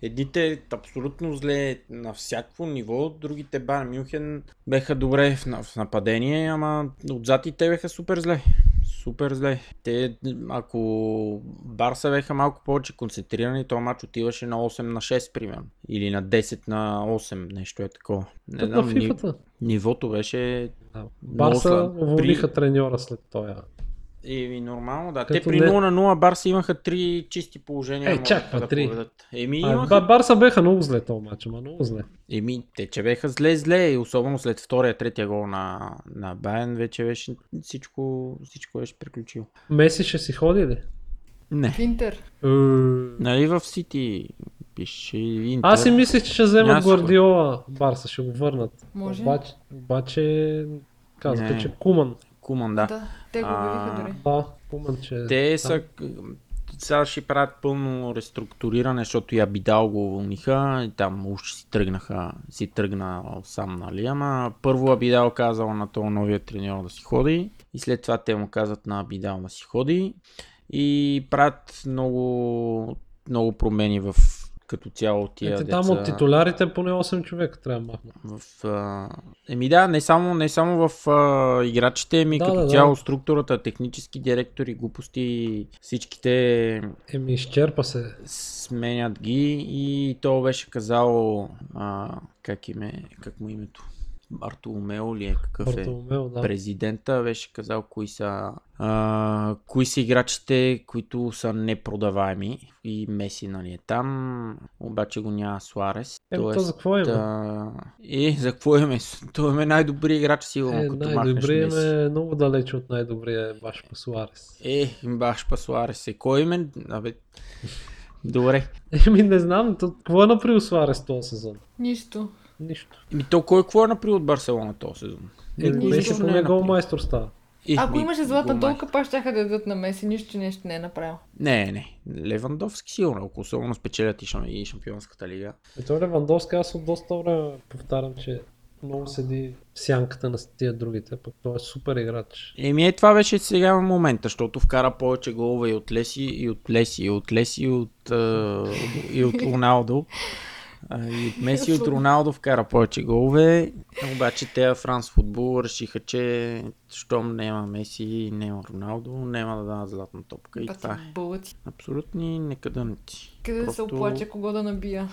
едните абсолютно зле на всяко ниво, другите Байер Мюнхен беха добре в нападение, ама отзад и те беха супер зле. Супер зле. Те, ако Барса беха малко повече концентрирани, този матч отиваше на осем на шест, примерно. Или на десет на осем, нещо е такова. Не знам, ни... нивото беше... Да. Барса уволниха при... треньора след това. Еми нормално, да. Като те при не... нула на нула Барса имаха три чисти положения. Е, чаква, да три. Еми, имаха... Барса беха много зле този матч, ама много зле. Еми, те че беха зле-зле, особено след втория, третия гол на, на Байен, вече беше всичко, всичко беше приключило. Меси ще си ходи ли? Не. Интер. Uh... Нали в Сити пише Интер. Аз си мислех, че ще вземат Гвардиола. Барса ще го върнат. Може. Обаче, обаче казвате, че Куман. Куман, да. Да, те го бивиха дори. Да, Куман, че... Те са... Сега ще правят пълно реструктуриране, защото и Абидал го уволниха и там още си тръгнаха, си тръгна сам, нали, ама първо Абидал казал на този новия треньор да си ходи и след това те му казват на Абидал да си ходи и правят много, много промени в като цяло тия деца. Там от титулярите поне осем човека трябва да махна. В, а... Еми да, не само, не само в а... играчите, еми да, като да, цяло да. Структурата, технически директори, глупости, всичките... Еми изчерпа се. Сменят ги и то беше казал, а... как, име... как му името? Бартоломео ли е, какъв Бартоломео, е да. Президента, беше казал кои са, а, кои са играчите, които са непродаваеми и Меси, нали е там, обаче го няма Суарес. Е, тоест, то за какво е? А... Е, за какво е Меси? Той е най-добрият играч сигурно, е, като махнеш Меси. Най-добрият е много далеч от най-добрият Башпа Суарес. Е, Башпа Суарес е кой имен? Абе... Добре. Еми не знам, какво е направил Суарес този сезон? Нищо. Нищо. И то кой кой е направил от Барселона този сезон? Е, Меси поне гол майстор става. Е, ако имаше златна долка, па щяха да дадат на Меси, нищо нещо не е направил. Не, не. Левандовски сигурно, ако особено спечелят и Шампионската лига. Ето Левандовски, аз от доста време повтарям, че много седи в сянката на тия другите, пък той е супер играч. Еми е, това беше сега в момента, защото вкара повече голове и от Леси, и от Леси, и от Леси, и от, и от Роналдо. И от Меси, от Роналдо вкара повече голове, обаче тея Франс Футбол решиха, че щом няма Меси, няма Роналдо, няма да дадат златна топка и това е. Абсолютни некадънци. Къде просто... се оплаче, кого да набия?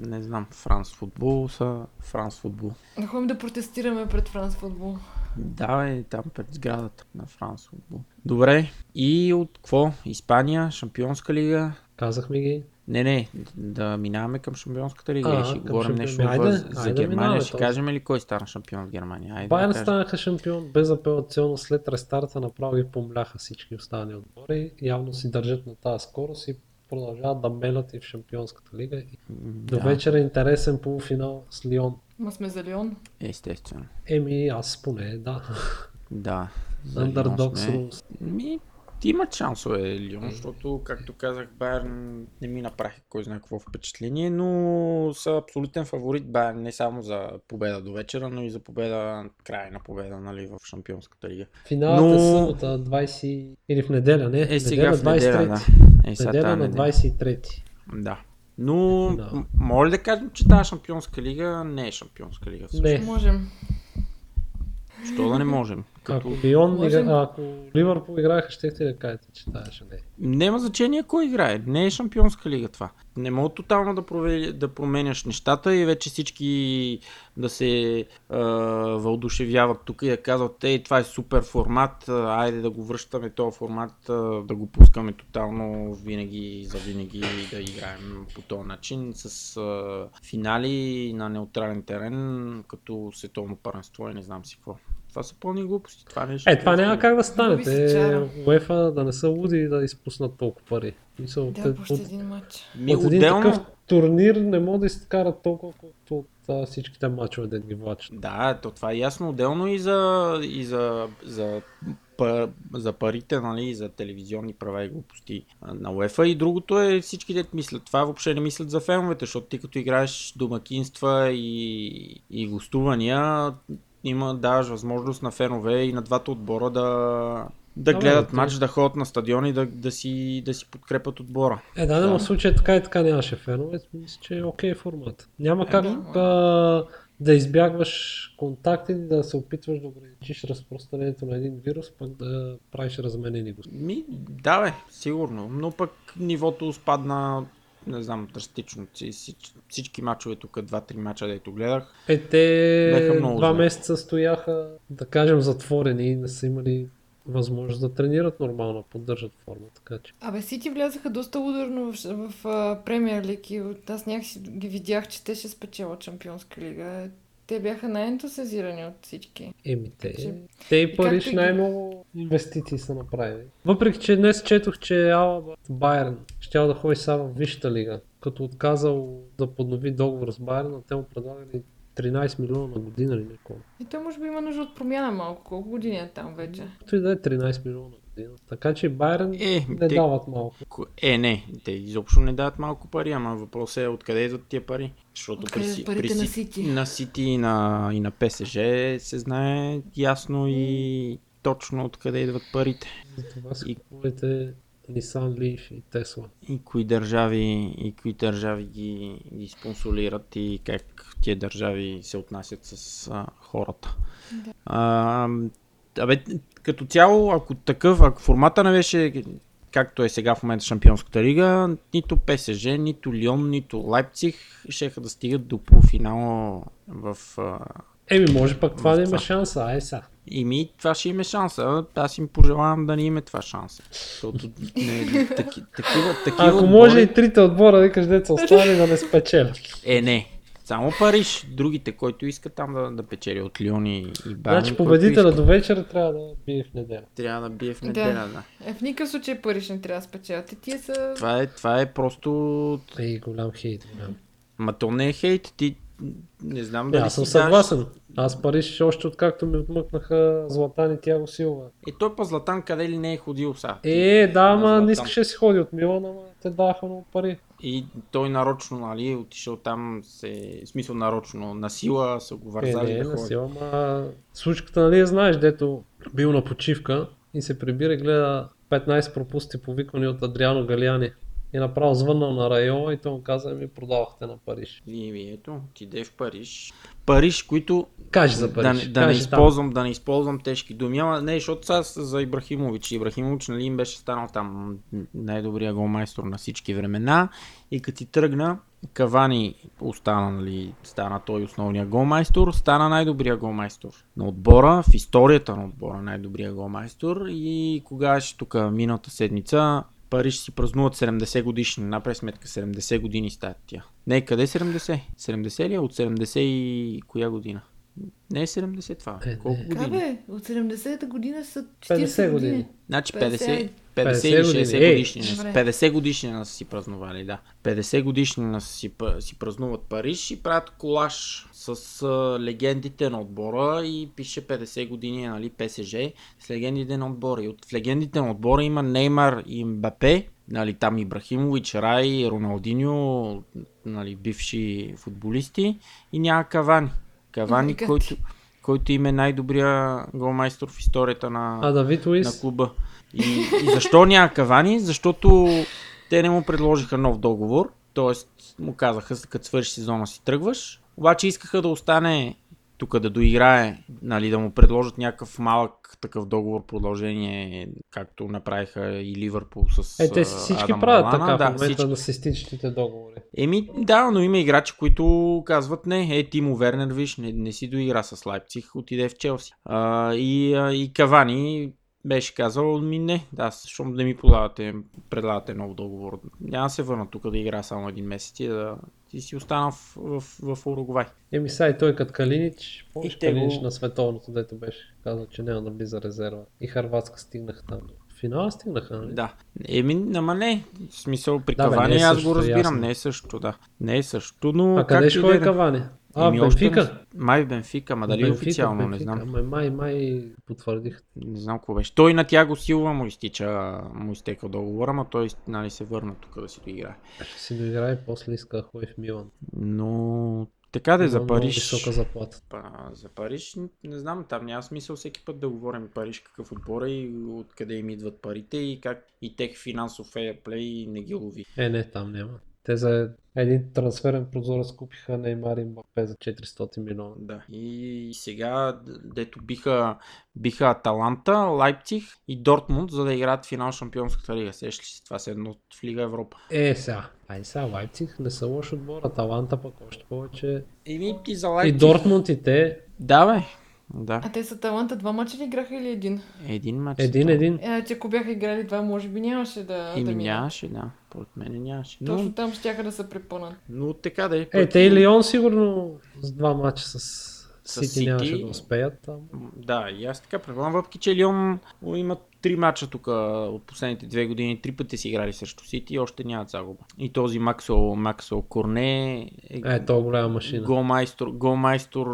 Не знам, Франс Футбол са Франс Футбол. Да ходим да протестираме пред Франс Футбол. Да, бе, там пред сградата на Франс Футбол. Добре, и от какво? Испания, Шампионска лига? Казахме ги. Не, не, да минаваме към Шампионската лига а, и ще говорим шампион. Нещо айде, за, за айде Германия. Минаваме, ще този. Кажем ли кой стана шампион в Германия? Айде, Байерн да станаха шампион безапелационно след рестарта, направо ги помляха всички останали отбори. Явно си държат на тази скорост и продължават да мелят и в Шампионската лига. До да. Вечера интересен полуфинал с Лион. Ма сме за Лион? Естествено. Еми аз поне, да. Да. Андердог сме... Ми... Имат шансове Лион, защото, както казах, Байерн не ми направи кой знае какво впечатление, но са абсолютен фаворит Байерн не само за победа до вечера, но и за победа, крайна победа, нали, в Шампионската лига. Финалът но... е събота двайсет или в неделя, не? Е, сега неделя, в неделя, двайсет и трети. Да. Е, сега неделя на двайсет и трети. Да. Но да. Може да кажем, че тази Шампионска лига не е Шампионска лига. Не. Можем. Що да не можем? Като... Ако Лион, ако Ливърпул играеха, ще ти да кажете, че тази ще не е. Няма значение кой играе, не е Шампионска лига това. Не мога тотално да, провели, да променяш нещата и вече всички да се а, въодушевяват тук и да казват, ей, това е супер формат, айде да го връщаме този формат, да го пускаме тотално винаги за винаги да играем по този начин с а, финали на неутрален терен, като световно първенство и не знам си какво. Това са пълни глупости. Това не ще е, това няма как да станете. УЕФА да не са луди да изпуснат толкова пари. Мисъл, да, от, от един, от един такъв турнир не може да изкарат толкова, колкото от а, всичките мачове да ги влачат. Да, то това е ясно. Отделно и за, и за, за пар, за парите, нали, за телевизионни права и глупости на УЕФА. И другото е всички дет мислят. Това въобще не мислят за феновете, защото ти като играеш домакинства и, и гостувания, има даваш възможност на фенове и на двата отбора да... Да а, гледат матч, да ходят на стадион и да, да, си, да си подкрепят отбора. Е, да, да, но в случая така и така нямаше фенове, мисля, че е окей формат. Няма е, как да, да, да избягваш контакти, да се опитваш да ограничиш разпространението на един вирус, пък да правиш разменени гости. Ми, да бе, сигурно, но пък нивото спадна, не знам, драстично. Всич, всички мачове тук, два-три мача, дето гледах. Е, те два месеца стояха, да кажем, затворени и не са имали възможност да тренират нормално, поддържат форма, така че. Абе, Сити влязаха доста ударно в, в, в Премиер Лиг и аз някакси ги видях, че те ще спечелят Шампионска лига. Те бяха най-ентусиазирани от всички. Еми те. Че... Те и Париж и най-много инвестиции са направили. Въпреки, че днес четох, че Алаба Байерн щял да ходи само в Висшата лига, като отказал да поднови договор с Байерн, а те му предлагали тринайсет милиона на година или няколко. И той може би има нужда от промяна малко, колко години е там вече. Той да е тринайсет милиона на година, така че Байерн е, не те... дават малко. Е, не, те изобщо не дават малко пари, ама въпросът е откъде идват тия пари. Защото при, парите при, на Сити, на Сити и, на, и на ПСЖ се знае ясно и точно откъде идват парите. За това си и... купувате Nissan Leaf и Tesla. И кои държави, и кои държави ги, ги спонсорират и как тия държави се отнасят с а, хората. Да. А, абе, като цяло, ако такъв, ако формата не беше както е сега в момента Шампионската лига, нито ПСЖ, нито Лион, нито Лайпциг щеха да стигат до полуфинала в... А... Еми, може пък това да има шанса, ай са. Ими, това ще има шанса. Аз им пожелавам да не има това шанса. Защото не, таки, такива, такива ако отбори... може и трите отбора, викаш, деца остане да не спечелят. Е, не. Само Париж. Другите, който иска там да, да печели от Лион и, и Байерн. Значи победителя до вечера трябва да бие в неделя. Трябва да бие в неделя, да. да. Е, в никакъв случай Париж не трябва да спечелят. И тия са... Това е, това е просто... Ей, голям хейт. Голям. Ма то не е хейт, ти... Не знам дали. Аз съм съгласен. Даш... Аз Париж още откакто ми отмъкнаха Златан и Тиаго Силва. И той па Златан къде ли не е ходил са? Е, да, ама не искаше си ходи от Милан, ама те даха много пари. И той нарочно, нали, отишъл там, се... в смисъл нарочно, на сила са го вързали е, да ходи. Е, ама случката, нали, знаеш, дето бил на почивка и се прибира и гледа петнайсет пропусти повиквани от Адриано Галиани. И направо звъннал на Райо и той му каза, ми продавахте на Париж. И ми ето, отиде в Париж. Париж, които... Кажи за Париж. Да, да, Кажи не, използвам, да не използвам тежки думи. Ама не, защото сега за Ибрахимович. Ибрахимович, нали, им беше станал там най-добрия голмайстор на всички времена. И като си тръгна, Кавани остана, нали, стана той основния голмайстор, стана най-добрия голмайстор на отбора, в историята на отбора най-добрия голмайстор. И кога ще тук, миналата седмица, Париж си празнуват седемдесет годишни, напред сметка седемдесет години стават тя. Не, къде седемдесет? седемдесет ли е? От седемдесет и коя година? Не е седемдесет това. Е, колко е. Години? Кабе, от седемдесета година са четирийсет години. години. Значи петдесет, петдесет, петдесет или шейсет годишни. петдесет годишни нас си празнували, да. петдесет годишни нас си, си празнуват Париж и правят колаж с а, легендите на отбора и пише петдесет години, нали, ПСЖ с легендите на отбора. И от в легендите на отбора има Неймар и Мбапе, нали, там Ибрахимович, Рай, Роналдиньо, нали, бивши футболисти и няма Кавани. Кавани, който, който им е най-добрия голмайстор в историята на, а, Давид Луис. На клуба. И, и защо няма Кавани? Защото те не му предложиха нов договор, т.е. му казаха, като свърши сезона си тръгваш, обаче искаха да остане тук да доиграе, нали, да му предложат някакъв малък такъв договор продължение, както направиха и Ливърпул с Адам Лана. Е, те всички Адам правят Лана. Така да, в момента всички... на сестичните договори. Еми да, но има играчи, които казват не, е Тимо Вернер, виж, не, не си доигра с Лайпциг, отиде в Челси. А, и, а, и Кавани беше казал, ми не, да, защото не ми подавате, предлагате нов договор. Няма се върна тук да игра само един месец и да... Ти си останал в, в, в Уругвай. Еми сега и той като Калинич, помниш Калинич го... на световното, дето беше казал, че няма да бли за резерва. И Хърватска стигнаха там. Финала стигнаха, нали? Да. Еми, ама не. В смисъл при да, Кавани, бе, е аз също, го разбирам. Ясно. Не е също, да. Не е също, но... А къде ще ходи Кавани? А, Еми, Бенфика? Още... Май Бенфика, ма дали Бенфика, официално, Бенфика, не знам. Ама май, май потвърдих. Не знам какво беше. Той на Тиаго Силва му изтича, му изтека договора, но той нали, се върна тук да си доиграе. Ще си доиграе, после иска ходи в Милан. Но... Така да за Париж. За Париж не знам, там няма смисъл всеки път да говорим Париж какъв отбор е и откъде им идват парите и как и тех финансов фейърплей не ги лови. Е, не, там няма. Те за един трансферен прозорец купиха Неймар и Мбапе за четиристотин милиона. Да. И сега, дето биха, биха Аталанта, Лайпциг и Дортмунд, за да играят финал Шампионската лига. Сещаш ли си, това се едно в Лига Европа? Е, сега. Ай сега, Лайпциг не са лош отбор, Аталанта пък още повече. Еми и за Лайпциг. И Дортмунд и те. Да, бе. Да. А те са Аталанта два мача ли играха или един? Един мач. Един, един. Е, че ако бяха играли два, може би нямаше да... Еми да нямаше, да. От мене нямаше. Точно но... там щяха да се препънат. Но така да е. Е, те и Лион сигурно с два матча с Сити нямаше да успеят там. Да, и аз така предполагам, въпреки че Лион имат три матча тук от последните две години, три пъти си играли срещу Сити и още нямат загуба. И този Максо, Максо Корне е, е то голяма машина. Голмайстор, голмайстор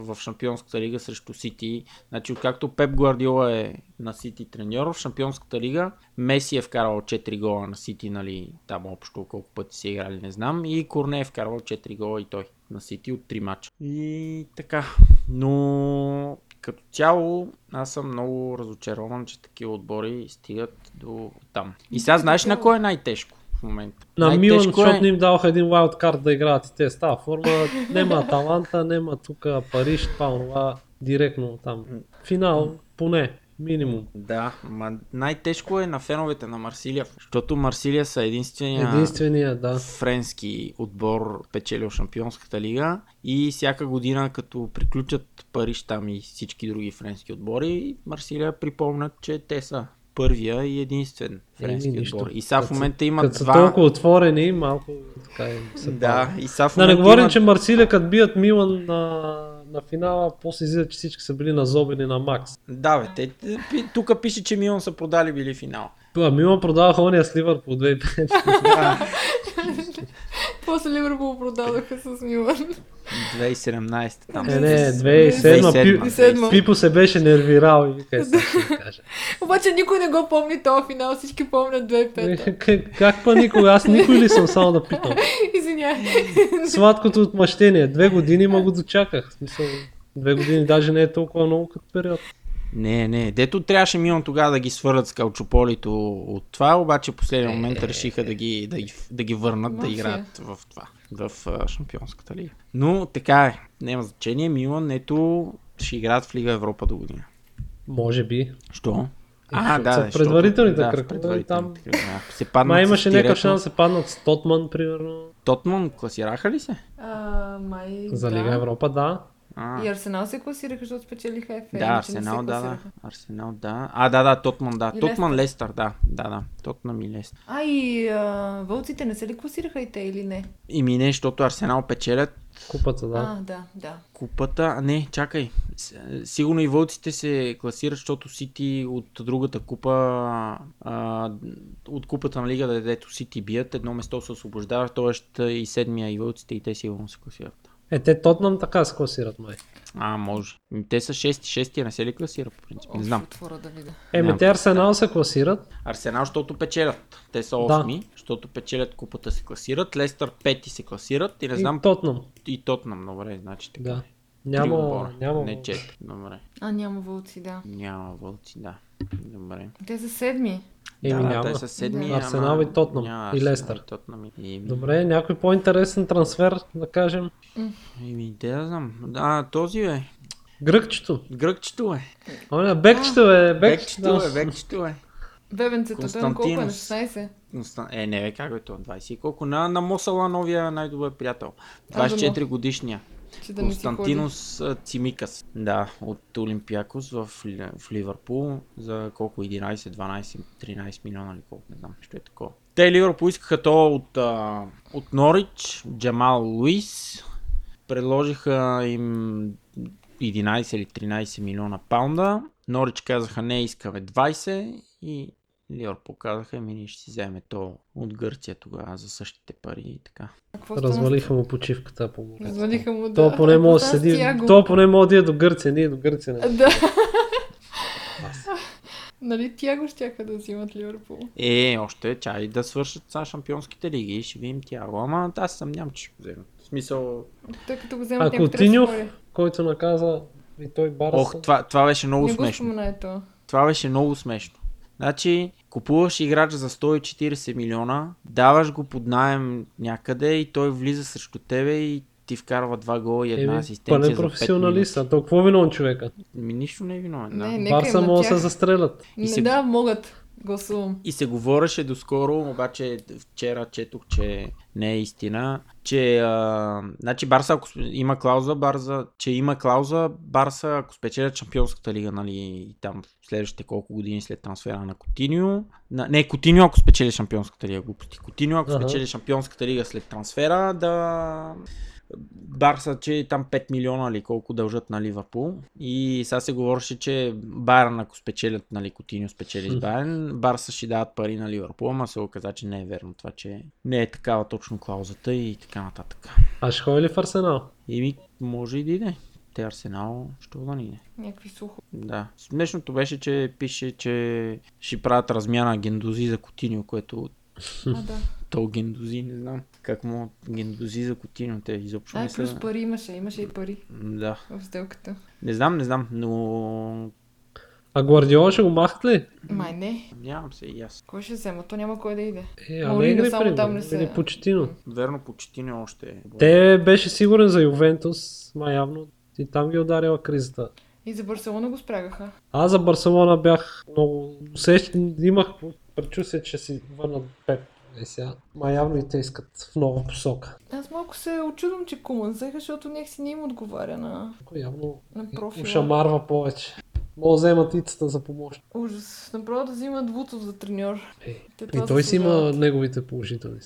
в Шампионската лига срещу Сити. Значи, както Пеп Гвардиола е на Сити треньор в Шампионската лига, Меси е вкарал четири гола на Сити, нали, там общо колко пъти си играли, не знам, и Корне е вкарал четири гола и той на Сити от три мача. И така, но... Като цяло, аз съм много разочарован, че такива отбори стигат до там. И сега знаеш на кой е най-тежко в момента? На Милан, защото е... не им даваха един wildcard да играят и те с тази форма. Нема Аталанта, нема тук Париж, това директно там. Финал, поне. Минимум. Да, ма най-тежко е на феновете на Марсилия, защото Марсилия са единствения, единствения да. Френски отбор, печелил Шампионската лига и всяка година като приключат Париж там и всички други френски отбори, Марсилия припомнят, че те са първия и единствен френски е, отбор. И сега в момента имат два... Като са толкова отворени, малко така се да, и са в момента да, не говорим, имат... че Марсилия като бият Милан на... на финала, после излиза, че всички са били назобени на Макс. Да, бе, тук пише, че Милан са продали били финал. Това, Милан продаваха ония с Ливърпул две хиляди и пета. После Ливърпул продаваха с Милан. две хиляди и седемнадесета там. Не, не, две хиляди и седма. Пипо се беше нервирал и къде се каже. Обаче никой не го помни този финал, всички помнят две хиляди и пета. Как па никой? Аз никой ли съм, само да питам? Извинявай. Сладкото отмъщение. Две години ма го дочаках. В смисъл, две години даже не е толкова много като период. Не, не, дето трябваше Милан тогава да ги свърнат с Калчополито от това, обаче в последния момент решиха да ги, да, да ги върнат Маше. Да играят в това, в Шампионската лига. Но така е, няма значение, Милан ето ще играят в Лига Европа до година. Може би. Що? А, да, да, предварителните да, кръгове там. Да. Май имаше някакъв шанс да се паднат с Тотман, примерно. Тотман класираха ли се? А, май, за Лига да. Европа, да. А. И Арсенал се класираха, защото спечелиха Еф Ей. Да, Арсенал, да, да. Арсенал, да. А, да, да, Тотман, да. И Тотман Лестър, да. Да, да. Тотман и Лестър. А, и а, вълците не се ли класираха и те или не? Ими не, защото Арсенал печелят. Купата, да. А, да, да. Купата, а не, чакай. Сигурно и вълците се класират, защото Сити от другата купа, а, от купата на лига, дето Сити бият, едно место се освобождава, т.е. и седмия и вълците и те сигурно се класират. Е, те Тотнам така се класират, май. А, може. Те са шести, шести, не се ли класира, по принцип? Не знам. Еми, те Арсенал се класират. Арсенал, защото печелят. Те са осми, да. Защото печелят купата се класират. Лестър пети се класират и не знам... И Тотнам. И Тотнам, добре, значи така. Да. Няма, няма не четири, добре. А, няма вълци, да. Няма вълци, да. Добре. Те са седми. Еми, да, няма. Те са седми, Арсенал ама... и Тотнам. Няма, и Лестър. И... Добре, някой по-интересен трансфер, да кажем. Еми, да знам. Да, този е. Гръкчето. Гръкчето е. Оля, бекчето е. Бекчето е, бекчето е. Бебенцето, той на колко е? На шестнадесет? Е, не бе, как е то? двадесет и колко? На, на Мосала новия най-добър приятел. двадесет и четири годишния. Да Константинос Цимикас, да, от Олимпиакос в, в Ливърпул за колко единадесет, дванадесет, тринадесет милиона или колко, не знам, нещо е такова. Те Ливърпул искаха то от, от Норич, Джамал Луис, предложиха им единадесет или тринадесет милиона паунда, Норич казаха не, искаме двадесет и Лиор показаха, ми ние ще си вземе то от Гърция тогава за същите пари и така. Развалиха му почивката по морето. Развалиха му, да. То поне може да седи, то поне може да е до Гърция, ние до Гърция не. Да. Нали Тиаго щяха да взимат Ливърпул? Е, още чай да свършат са шампионските лиги и ще видим Тиаго, ама аз съмнявам, че ще вземат. В смисъл... Тъй като го вземат, ако Тиньов, който наказа и той Барса... Ох, това, това беше много не смешно. Не го спомена. Това беше много смешно. Значи, купуваш играч за сто и четиридесет милиона, даваш го под наем някъде и той влиза срещу тебе и ти вкарва два гола и една асистенция за пет минути. Професионалист, а то какво е виновен човекът? Ми нищо не е виновен. Да. Не, Барса могат да се застрелят. Не, се... Да, могат. Гласувам. И се говореше доскоро, обаче вчера четох, че не е истина, че а, значи Барса, ако има клауза, Барса, че има клауза, Барса, ако спечелят Шампионската лига, нали, и там следващите колко години след трансфера на Котиньо, на, не, Котиньо, ако спечели Шампионската лига, глупости, Котиньо, ако ага. спечели Шампионската лига след трансфера, да... Барса, че там пет милиона или колко дължат на Ливърпул, и сега се говореше, че Байерн, ако спечелят, нали, Котиньо спечели с Байерн, Барса ще дават пари на Ливърпул, ама се оказа, че не е верно това, че не е такава точно клаузата и така нататък. А ще ходи ли в Арсенал? Еми, може и да иде. Те Арсенал, що да ни иде? Някакви сухо. Да. Смешното беше, че пише, че ще правят размяна Гендузи за Котиньо, което... А, да. То Гендузи, не знам как му Гендузи за Котиньо, те изобщо а, не са... А, плюс пари имаше, имаше и пари. Да. В сделката. Не знам, не знам, но... А Гвардиола ще го махат ли? Май не. Нямам се и аз. Кой ще взема? То няма кой да иде. Е, Морина само там не се... Или Почетино. Верно, Почетино още. Те беше сигурен за Ювентус, май явно. И там ги ударила кризата. И за Барселона го спрягаха. Аз за Барселона бях много... Усещам, имах... Пречувствие, че си върнат Пеп. Е, сега, ма явно и те искат в нова посока. Аз малко се очудвам, че Куман взеха, защото някакси не им отговаря на, явно на профила. Шамарва повече. Мога вземат ицата за помощ. Ужас. Направо да взимат Вуцов за треньор. Е, и той си има неговите положителни.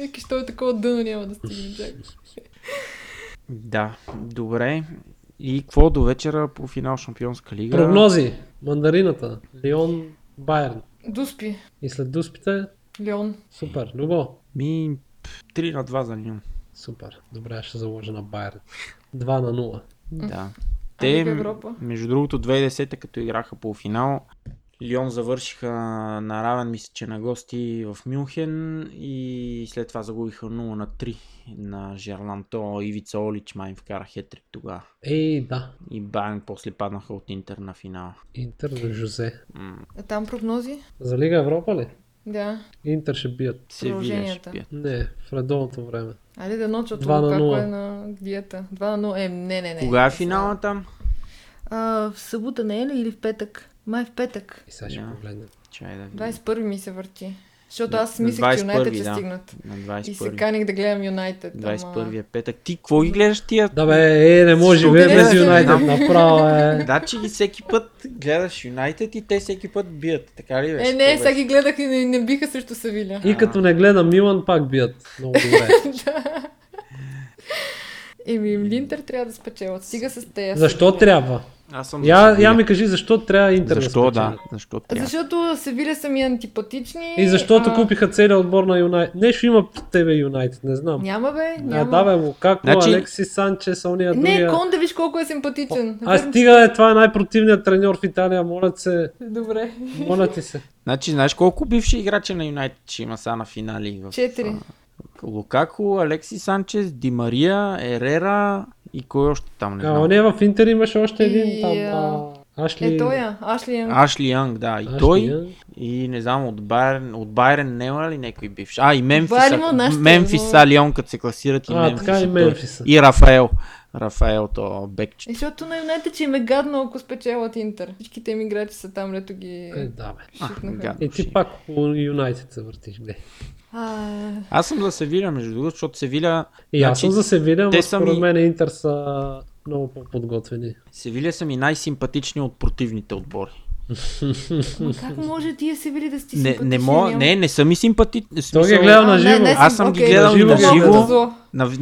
Вики, що е такова дъно, няма да стигне. Да, добре. И какво до вечера по финал Шампионска лига? Прогнози. Мандарината. Лион, Байерн. Дуспи. И след Дуспите? Лион. Супер. Любо? Ми три на два за Лион. Супер. Добре, ще заложа на Байерн. два на нула. Да. Те, между другото, две хиляди и десета, като играха полуфинал, Лион завършиха на равен, мисля, че на гости в Мюнхен, и след това загубиха нула на три на Жерланто. Ивица Олич май им вкара хетрик тогава. Ей, да. И Байерн после паднаха от Интер на финала. Интер на Жозе. М- а там прогнози? За Лига Европа ли? Да. Интер ще бият. Севиля ще бият. Не, в редовното време. Али да ночи от това какво е на диета. два на нула. Е, не, не, не. Кога е финала там? А, в събота не е ли, или в петък? Май в петък. И сега ще yeah. погледнем. Да, двадесет и първи ми се върти. Защото аз мислех, че Юнайтед ще да. стигнат. И се каних да гледам Юнайтед. двадесет и първи е петък. Ти какво ги гледаш тия? Да бе, е, не може живея без Юнайтед. Направо е. Да, че ги всеки път гледаш Юнайтед и те всеки път бият. Така ли беше? Е, не, сега ги гледах и не, не биха срещу Севиля. И като не гледам Милан, пак бият. Много добре. Да. Еми, Линтер трябва да спечелят. Стига с тея. Защо трябва? Аз съм я, я ми кажи, защо трябва Интер да спечелят? Да, защо трябва? Защото Севиля са ми антипатични. И защото а... купиха целия отбор на Юнайтед. Нещо има в тебе Юнайтед, не знам. Няма бе, няма. А, да бе, Лукако, значи... Алекси Санчес, ония другия. Не, Конте, виж колко е симпатичен. А верно, стига е, това е най-противният треньор в Италия, моля се. Добре. Моля ти се. Значи, знаеш колко бивши играчи на Юнайтед ще има са на финали? Четири. В... Лукако, Алекси Санчес, Ди Мария, Ерера и кой още там, не знам. А, не, в Интер имаше още един и, там, а... Ашли... Е, той е, Ашли Янг. Ашли Янг, да, и Ашли той, Янг. И не знам, от Байерн, от Байерн нема ли някой бивш? А, и Мемфиса, Мемфиса, но... Лион, като се класират и а, Мемфиса. Така и Мемфиса. И Рафаел, Рафаел, то бекче. И защото на Юнайтед, че им е гадно, ако спечелят Интер. Всичките им играчи са там, лето ги... Е, да бе. А, и ти пак по Юнайтед се въртиш, бе. А... Аз съм за Севиля, между другото, защото Севиля... И аз съм за Севиля, но според мен Интер са много по-подготвени. Севиля са ми най-симпатични от противните отбори. Ама как може тия Севили да сте симпатични? Не, не, мога, не, не са ми симпатични. Той ги е гледал на живо. Аз съм okay, ги гледал на живо.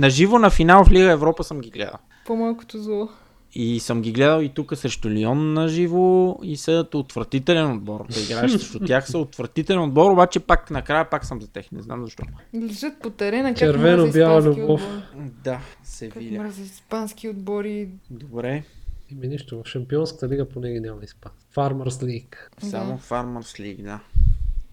На живо на финал в Лига Европа съм ги гледал. По-малкото зло. И съм ги гледал и тук срещу Лион на живо и са отвратителен отбор. Те играеш срещу тях са отвратителен отбор, обаче пак накрая пак съм за тях. Не знам защо. Лежат по терена, как червено-бяла любов. Отбор. Да, Севиля. Как мрази испански отбори. Добре. Име нищо, в Шампионската лига поне ги няма изпад. Farmers League. Само да. Farmers League, да.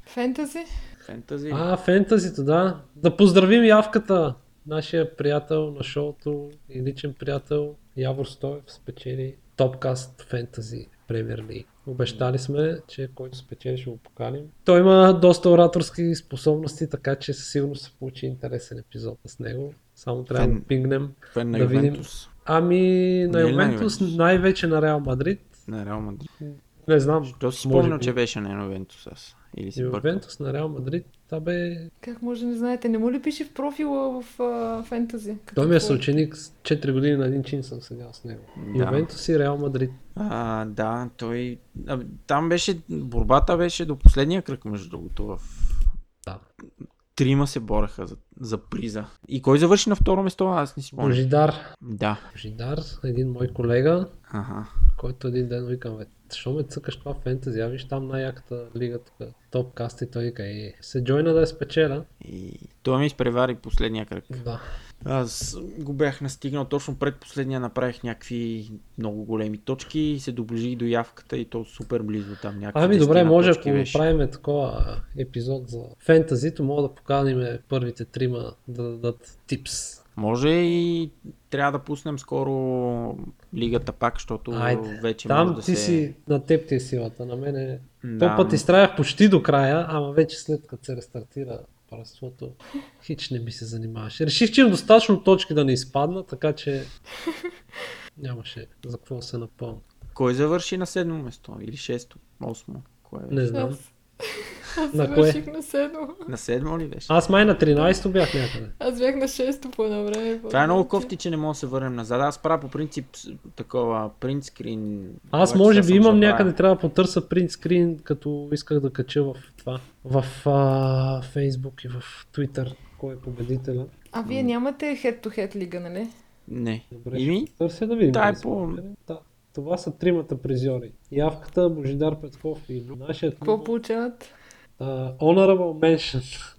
Фентази? Фентази. А, фентазито, да. Да поздравим Явката. Нашия приятел на шоуто и личен приятел Явор Стоев спечели Топкаст Фентази Премиер Лиг. Обещали сме, че който спечели ще го поканим. Той има доста ораторски способности, така че със сигурност се получи интересен епизод с него. Само трябва Фен... да пингнем, Фен на да Ювентус. Видим. Ами на Ювентус, на най-вече на Реал Мадрид. На Реал Мадрид. Не знам. Що си спомням, че беше на Ювентус аз. Или си Ювентус на Реал Мадрид, та бе... Как може да не знаете, не му ли пише в профила в uh, фентази? Той ми е съученик, четири години на един чин съм седял с него. Да. Ювентус и Реал Мадрид. А, да, той... А, там беше, борбата беше до последния кръг между другото в... Да. Трима се бореха за, за приза. И кой завърши на второ место? Аз не си помня. Божидар. Да. Божидар, един мой колега, ага. Който един ден викам, защо ме цъкаш това фентази, а виж там най-яката лига, тук, Топкаст и той вика, е, се джойна да е спечеля. И той ми изпревари последния кръг. Да. Аз го бях настигнал точно предпоследния, направих някакви много големи точки и се доближих до явката и то супер близо там някакви. Ами добре, може ако направим такова епизод за фентазито, мога да поканим първите трима да дадат типс. Може и трябва да пуснем скоро лигата пак, защото айде, вече може да се... Там ти си, на теб ти е силата, на мен е... Да, то път изтравях почти до края, ама вече след като се рестартира парството, хич не ми се занимаваше. Реших, че имам достатъчно точки да не изпадна, така че нямаше за какво се напълна. Кой завърши на седмо место или шесто, осмо? Кое е? Не знам. Аз на завърших кое? На седмо. На седмо ли беше? Аз май на тринайсто бях някъде. Аз бях на шесто по едно време. Това е много кофти, че не мога да се върнем назад. Аз правя по принцип такова принтскрин. Аз това, може би имам забравя. Някъде, трябва да потърся принтскрин, като исках да кача в това. В а, Facebook и в Twitter, кой е победителя. А вие нямате head-to-head лига, нали? Не. Добре, и търся да видим. Да, е по... Да. Това са тримата призьори. Явката, Божидар Петков и нашия... Какво получават? Uh, honorable mention.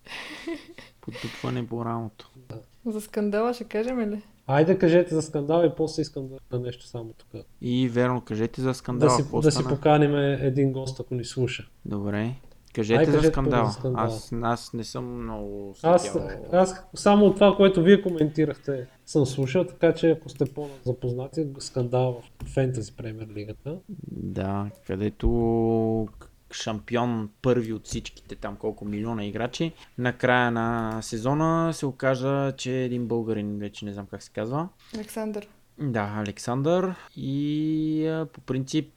Потупване по рамото. Да. За скандала ще кажем ли? Айде кажете за скандал и после искам да нещо само тук. И верно, кажете за скандала. Да си, да си поканим един гост, ако ни слуша. Добре. Кажете, Ай, кажете за скандала. скандала. Аз, аз не съм много... Аз, аз само от това, което вие коментирахте, съм слушал, така че ако сте по-запознати, скандал в Фентази Премиер Лигата. Да, където... шампион първи от всичките там колко милиона играчи. На края на сезона се окажа, че един българин, вече не знам как се казва. Александър. Да, Александър. И по принцип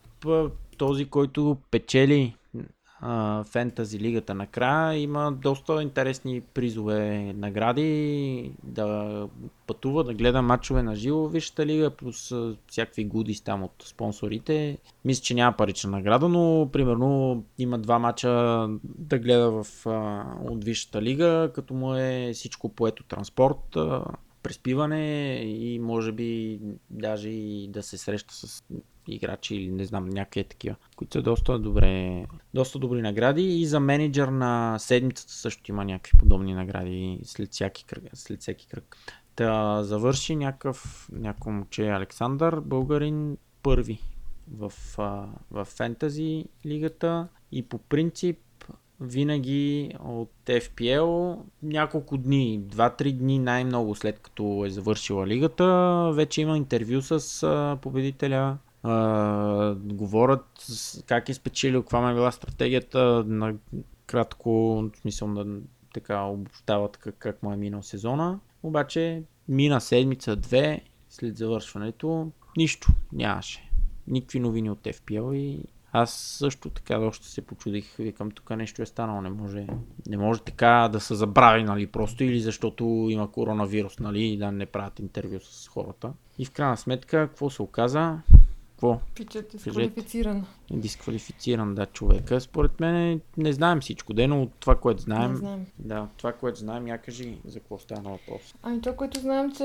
този, който печели а, фентази лигата накрая, има доста интересни призове, награди, да пътува, да гледа матчове на живо висшата лига, плюс а, всякакви goodies там от спонсорите. Мисля, че няма парична награда, но примерно има два матча да гледа в, а, от висшата лига, като му е всичко поето транспорт, а, преспиване и може би даже и да се среща с играчи или не знам, някакви такива, които са доста добре, доста добри награди. И за менеджер на седмицата също има някакви подобни награди след всеки кръг. След всеки кръг. Та завърши някакъв, някакъв момче Александър, българин, първи в, в фентази лигата и по принцип винаги от Еф Пи Ел няколко дни, два-три дни най-много след като е завършила лигата, вече има интервю с победителя. Uh, говорят как е спечелил, каква ме била стратегията, на кратко, в смисъл да така обобщават как, как му е минал сезона, обаче мина седмица-две след завършването, нищо нямаше, никакви новини от Еф Пи Ел и аз също така още се почудих, викам тук нещо е станало, не може, не може така да се забрави, нали, просто или защото има коронавирус, нали, да не правят интервю с хората. И в крайна сметка, какво се оказа? какво? Пичът дисквалифициран. Дисквалифициран, да, човека. Според мен не знаем всичко, де, но това, което знаем... Не знаем. Да, това, което знаем, я кажи за какво стана въпрос. Ами това, което знаем, че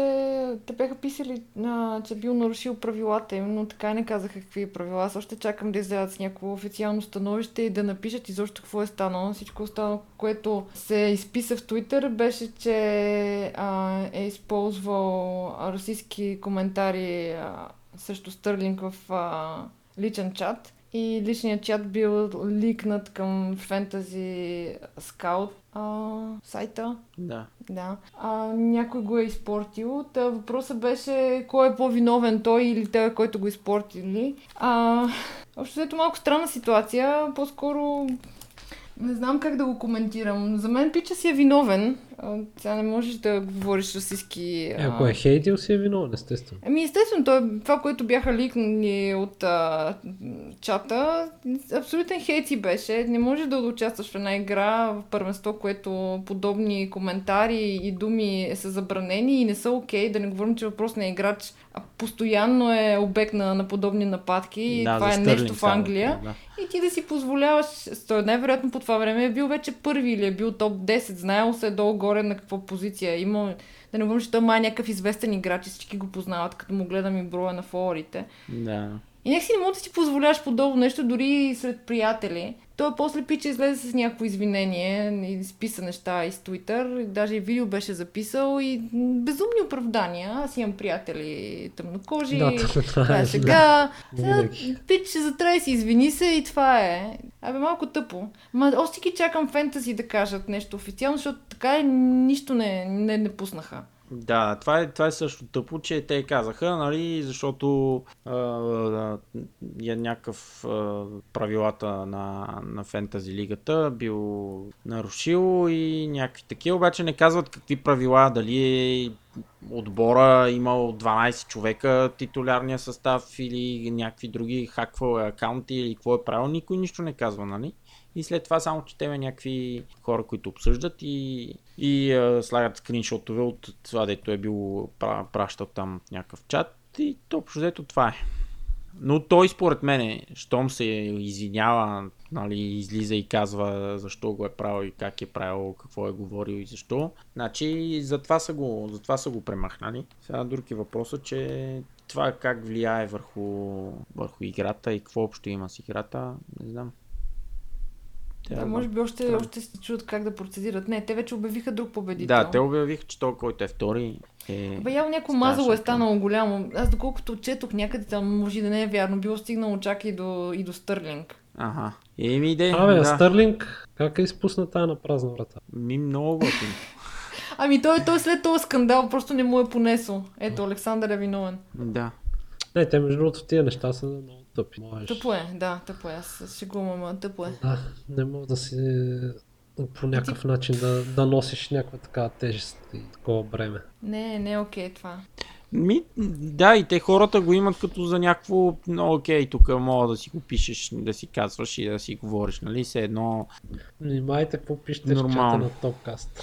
те бяха писали, а, че бил нарушил правилата им, но така и не казаха какви правила. Аз още чакам да излязат с някакво официално становище и да напишат изобщо какво е станало. Всичко останало, което се изписа в Twitter, беше, че а, е използвал русийски коментари а, също Стърлинг в а, личен чат и личният чат бил ликнат към Fantasy Scout а, сайта. Да. Да. А, някой го е изпортил. Та въпросът беше кой е по-виновен, той или той, който го изпортили. А, общо ето малко странна ситуация, по-скоро не знам как да го коментирам. За мен пича си е виновен. Сега не можеш да говориш русиски... А... Е, ако е хейтил, си е виновен, естествено. Ами естествено, той, това, което бяха ликнали от а, чата, абсолютен хейт си беше. Не можеш да участваш в една игра, в първенство, което подобни коментари и думи са забранени и не са окей. Да не говорим, че въпрос на играч постоянно е обект на, на подобни нападки. Да, това е нещо в Англия. Да. И ти да си позволяваш... Той най-вероятно по това време е бил вече първи или е бил топ десет. Знаел се долу горе на каква позиция има. Да не говорим, че той май е някакъв известен играч и всички го познават, като му гледам и броя на фоловерите. Да. И някак си не може да си позволяваш подобно нещо, дори и сред приятели. Той после пича излезе с някакво извинение, изписа неща из Twitter, даже и видео беше записал и безумни оправдания. Аз имам приятели тъмнокожи, да, това е сега. Да. Пич се затрай си, извини се и това е. Абе, малко тъпо. Ма още ги чакам Fantasy да кажат нещо официално, защото така нищо не, не, не пуснаха. Да, това е, това е също тъпо, че те казаха, нали, защото е, е някакъв е, правилата на, на Fantasy лигата бил нарушил и някакви такива, обаче не казват какви правила, дали е отбора имал дванайсет човека титулярния състав или някакви други, хаквал акаунти или какво е правил, никой нищо не казва, нали? И след това само четеме някакви хора, които обсъждат и, и а, слагат скриншотове от това, дето е бил пра, пращал там някакъв чат и общо взето това е. Но той според мене, щом се извинява, нали, излиза и казва защо го е правил и как е правил, какво е говорил и защо, значи затова са го, затова са го премахнали. Сега други въпроса, че това как влияе върху, върху играта и какво общо има с играта, не знам. Да, да, може би още, още се чуят как да процедират. Не, те вече обявиха друг победител. Да, те обявиха, че той, който е втори е... Бе, явно някакво мазало е станало голямо. Аз доколкото четох някъде там, може да не е вярно, било стигнало чак и до, и до Стърлинг. Ага. Еми идея, а, бе, да. Стърлинг, как е изпусна тая на празна врата? Ми много готин. Ами той, той след този скандал просто не му е понесло. Ето, Александър е виновен. Да. Не, те между другото тия неща са много тъпи. Можеш... Тъпо е, да, тъпо е. Аз ще го мама, тъпо е. Да, не мога да си по някакъв ти... начин да, да носиш някаква такава тежест и такова бреме. Не, не е окей това. Ми, да, и те хората го имат като за някакво, но окей, тук мога да си го пишеш, да си казваш и да си говориш, нали? Все едно... Внимайте, какво пишете в чата на Топкаст.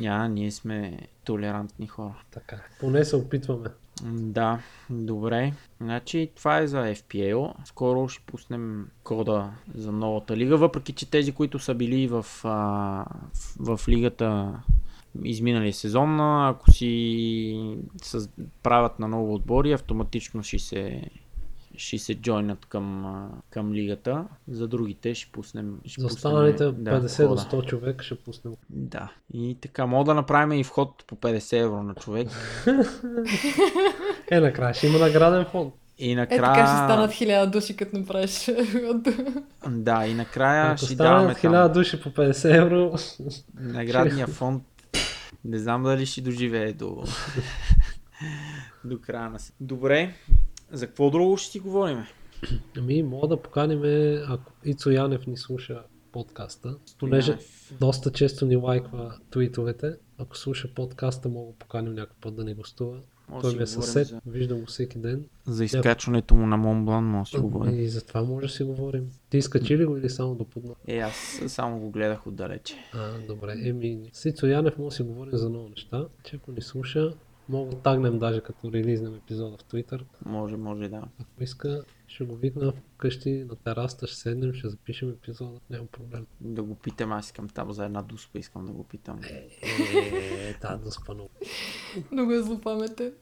Няма, ние сме толерантни хора. Така, поне се опитваме. Да, добре. Значи това е за Еф Пи Ел. Скоро ще пуснем кода за новата лига, въпреки че тези, които са били в, а, в, в лигата изминали сезон, ако си със, правят на ново отбори, автоматично ще се... ще се джойнат към, към лигата. За другите ще пуснем... Ще за останалите пуснем, да, петдесет до сто човек ще пуснем. Да. И така, мога да направим и вход по петдесет евро на човек. Е, накрая ще има награден фонд. И накрая... Е, така ще станат хиляда души, като направиш. Да, и накрая ако ще даваме... Ако станат хиляда души по петдесет евро... Наградния фонд... Не знам дали ще доживее до... до края на... Добре. За какво друго ще си говорим? Ами, мога да поканиме, ако Ицо Янев ни слуша подкаста, понеже доста често ни лайква твитовете. Ако слуша подкаста, мога да поканим някой път да ни гостува. Може той ми е съсед, за... виждам го всеки ден. За изкачването му на Мон Блан може да си говорим. И за това може да си говорим. Ти изкачи ли го или само допудна? Е, аз само го гледах отдалече. А, добре. Еми, с Ицо Янев може да си говорим за много неща. Че ако ни слуша, Мога да тагнем даже като релизнем епизода в Twitter. Може, може да. Ако иска, ще го викна вкъщи на тераста, ще седнем, ще запишем епизода, няма проблем. Да го питам, аз искам там за една дуспа, искам да го питам. Еее, тази дуспа много. Много я злопамете.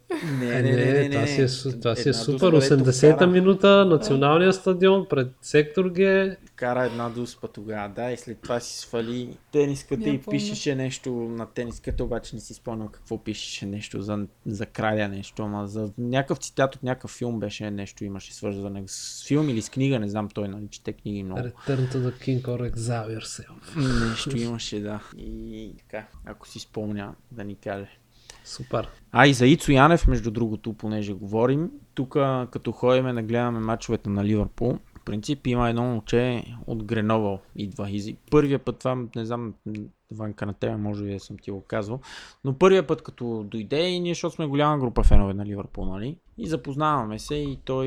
Не, не, не, не, това си е, това си е супер, осемдесета минута, националния стадион пред сектор Г. Кара една дуспа тогава, да, и след това си свали тениската и пишеше нещо на тениската, обаче не си спомням какво пишеше, нещо за, за краля нещо, ама за някакъв цитат от някакъв филм беше нещо, имаше свързване с филм или с книга, не знам той, нали, чете книги много. Return to the King or Exile Yourself. Нещо имаше, да. И така, ако си спомня, да ни каже. Супер. А и за Ицо Янев, между другото, понеже говорим, тук като ходиме да гледаме мачовете на Ливърпул, в принцип има едно момче от Греновал, идва Изи. Първия път, това не знам, Ванка, на тебе може да съм ти го казвал, но първия път като дойде и ние, защото сме голяма група фенове на Ливърпул, нали? И запознаваме се и той,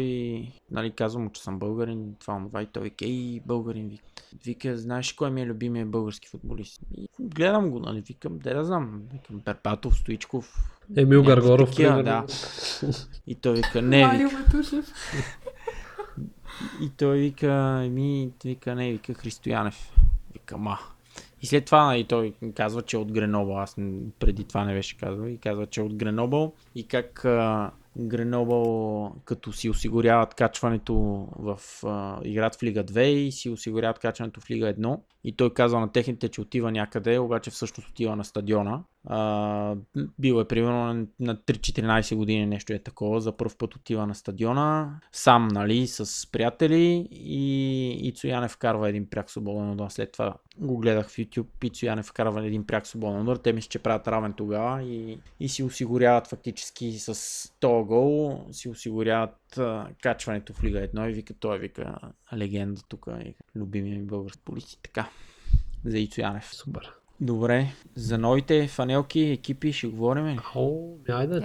нали, казва му, че съм българин, това му вай, той вика, и българин вика. Вика, знаеш кой ми е любимия български футболист? И гледам го, нали, викам, де да знам, викам, Перпатов, Стоичков, Емил Гаргоров, такива, да. И той вика, не, вика. И той вика, еми, вика, не, вика, Христоянев. Вика, ма. И след това и той казва, че е от Гренобъл, аз преди това не беше казвал, и казва, че е от Гренобъл и как а, Гренобъл като си осигуряват качването в а, играт в Лига две и си осигуряват качването в Лига едно и той казва на техните, че отива някъде, обаче всъщност отива на стадиона. Uh, бил е примерно на три-четиринайсет години, нещо е такова, за първ път отива на стадиона сам, нали, с приятели и Ицо Янев вкарва един пряк свободен удар, след това го гледах в YouTube, Ицо Янев вкарва един пряк свободен удар, те мисля, че правят равен тогава и, и си осигуряват фактически с този гол, си осигуряват uh, качването в Лига едно и вика, той вика, легенда тук, любимия ми български полици, така, за Ицо Янев. Супер. Добре, за новите фанелки, екипи ще говорим. О, айде.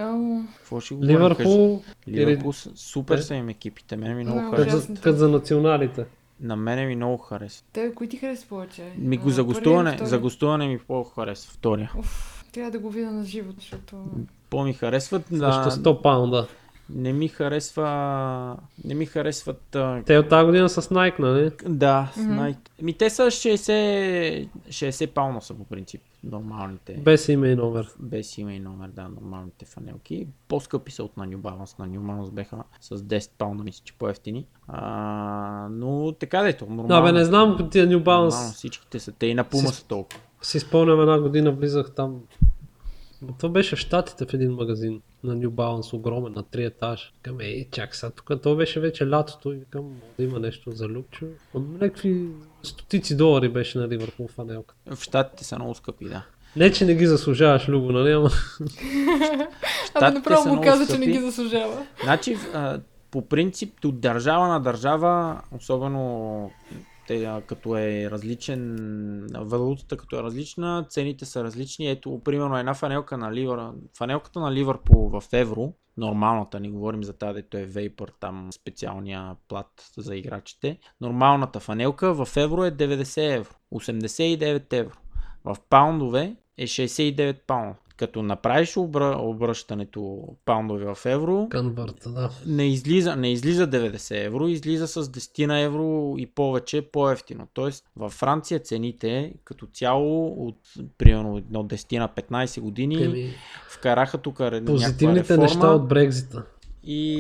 Какво ще говорим? Ливърпул. Ливърпул, супер са им екипите, мене ми много харесва. Като за националите. На мене ми много харесва. Те, кои ти харесва повече? Ми го за гостуване, за гостуване ми по-харесва втория. Уф, трябва да го видя на живо, защото... По-ми харесват на... Също сто паунда. Не ми харесва... Не ми харесват... Те от тази година са с Nike, нали? Да, с Nike. Mm-hmm. Ми те са шейсет паунда са по принцип, нормалните. Без име и номер. Без име и номер, да, нормалните фанелки. По-скъпи са от на New Balance. На New Balance беха с десет паунда, мисля, че по-ефтини. А, но така дето, нормално. Да, бе, не знам по тия New Balance. Нормално, всичките са, те и на Puma са толкова. Си спомням, една година влизах там. Това беше в Щатите в един магазин на New Balance, огромен, на три етаж. Викам, ей, чак сега, тук това беше вече лятото и викам, да има нещо за Любчо. Някакви стотици долари беше, нали, върху фанелка. В Щатите са много скъпи, да. Не, че не ги заслужаваш, Любо, нали, ама... Абе, направо му каза, че не ги заслужава. Значи, по принцип, от държава на държава, особено... като е различен, валутата като е различна, цените са различни. Ето, примерно една фанелка на Ливър, фанелката на Ливърпул в евро, нормалната, не говорим за тази, дето е Vapor, там специалния плат за играчите. Нормалната фанелка в евро е деветдесет евро, осемдесет и девет евро. В паундове е шейсет и девет паунда. Като направиш обра... обръщането паундове в евро, Convert, да. не, излиза, не излиза деветдесет евро, излиза с десет евро и повече, по-ефтино. Тоест във Франция цените като цяло от примерно едно десет на петнайсет години Кеми... вкараха тук някаква реформа. Позитивните неща от Брекзита. И,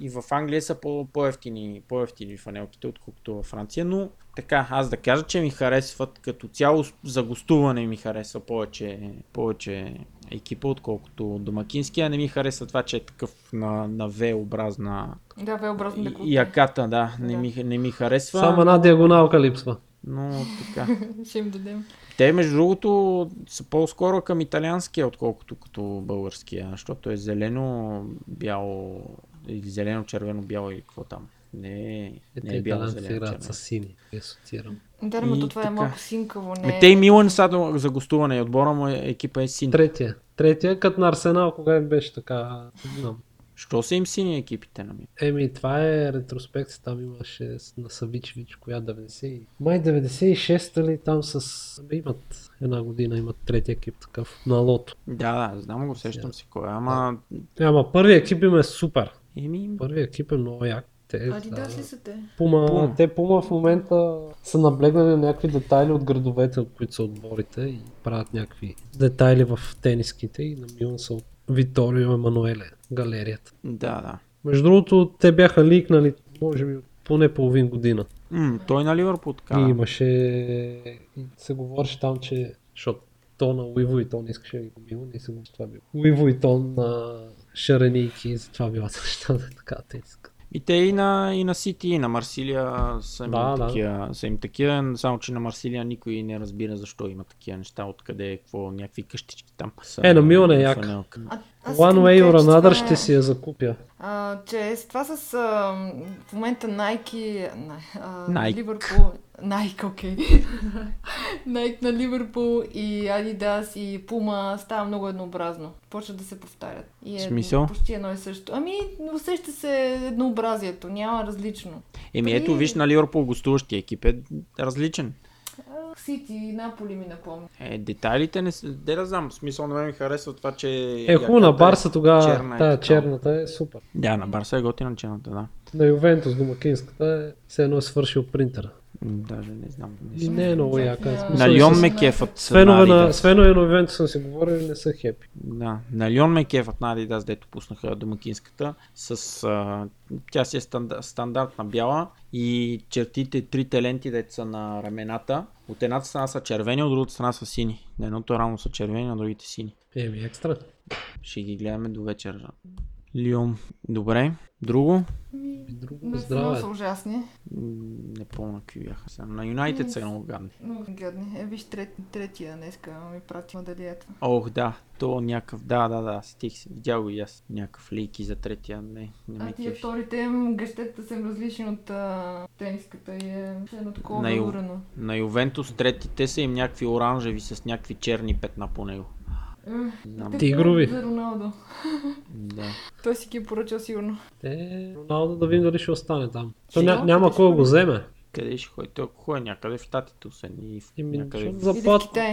и в Англия са по-евтини, по-евтини фанелките, отколкото във Франция, но така, аз да кажа, че ми харесват като цяло за гостуване, ми харесва повече, повече екипа, отколкото домакинския. Не ми харесва това, че е такъв на, на V-образна, да, V-образна и, и аката, да, не, да. Ми, не ми харесва. Само една диагоналка липсва. Но така. Ще им дадем. Те, между другото, са по-скоро към италианския, отколкото като българския, защото е зелено-бяло или зелено-червено-бяло или какво там. Не, е, не е бяло зелено-червено. Са сини, асоциирам. Да, но това така... е малко синкаво. Не... Ме, те и Милан са за гостуване и отбора му екипа е син. Третия. Третия, като на Арсенал, кога беше така, не знам. Що са им сини екипите на ми? Еми, това е ретроспекция, там имаше на Савичевич, коя деветдесет май деветдесет и шеста ли, там с... имат една година, имат трети екип такъв, на лото. Да, да, знам го, сещам yeah. си кой, ама... Ама първият екип им е супер. Еми... Първият екип е много як. Адидас ли са те? Пума, Пум. Те Пума в момента са наблегнали на някакви детайли от градовете, от които са отборите и правят някакви детайли в тениските и на Милан са от Виторио Емануеле галерията. Да, да. Между другото, те бяха ликнали, може би, поне половин година. М, той на Ливърпул така. И имаше... И се говореше там, че... Защото то на Луи Вуитон искаше да ги губим, не се го това било. Луи Вуитон на шаренийки, затова била същата така тениска. И те и на, и на Сити, и на Марсилия са им, да, такива, да. Са им такива, само че на Марсилия никой не разбира защо има такива неща, откъде е, какво, някакви къщички там са. Е, на Милан е як. One Way or Another ще си я закупя. А, че с това с а, в момента Nike, Liverpool, Nike, окей. Okay. Nike на Liverpool и Adidas и Puma става много еднообразно. Почват да се повтарят. И е смисъл? Почти едно и също. Ами, усеща се еднообразието, няма различно. Еми ето, виж на Liverpool гостуващия екип е различен. Сити и Наполи ми напомня. Е, детайлите не са, де да знам, смисъл на мен ми харесва това, че... Е, хубаво на Барса тогава, черна тая е, черната е супер. Да, на Барса е готина черната, да. На Ювентус домакинската е, все едно е свършил принтера. Даже не знам. Не, не е много яка. Yeah. На Лион ме кефът. С фенове на Ювентус съм си говорил, не са хепи. Да, на Лион ме кефът на Адидас, дето пуснаха домакинската. С, а, тя си е стандар, стандартна бяла и чертите трите ленти, дето са на рамената. От едната страна са червени, от другата страна са сини. На едното рамо са червени, на другите сини. Еми, екстра. Ще ги гледаме до вечера. Лион. Добре. Друго? Друго здраве. Не са ужасни. Не помня какви бяха сега. На Юнайтед са много гадни. Много гадни. Е, виж трет, третия днеска ми прати моделията. Ох, да. То някакъв, да, да, да. Стих се. Видял го и аз. Някакъв лейки за третия. Не, не ме кефи. А тия вторите гъщетата са различни от а, тениската и е едно такова върно. Ю... На Ювентус третите са им някакви оранжеви с някакви черни петна по него. Тигрови. За Роналдо. Да. Той си ги поръчал сигурно. Е, Роналдо да видим дали ще остане там. То ня, няма кой го вземе. Къде ще ходи? Той ако ходи някъде в Штатите осен и в някъде.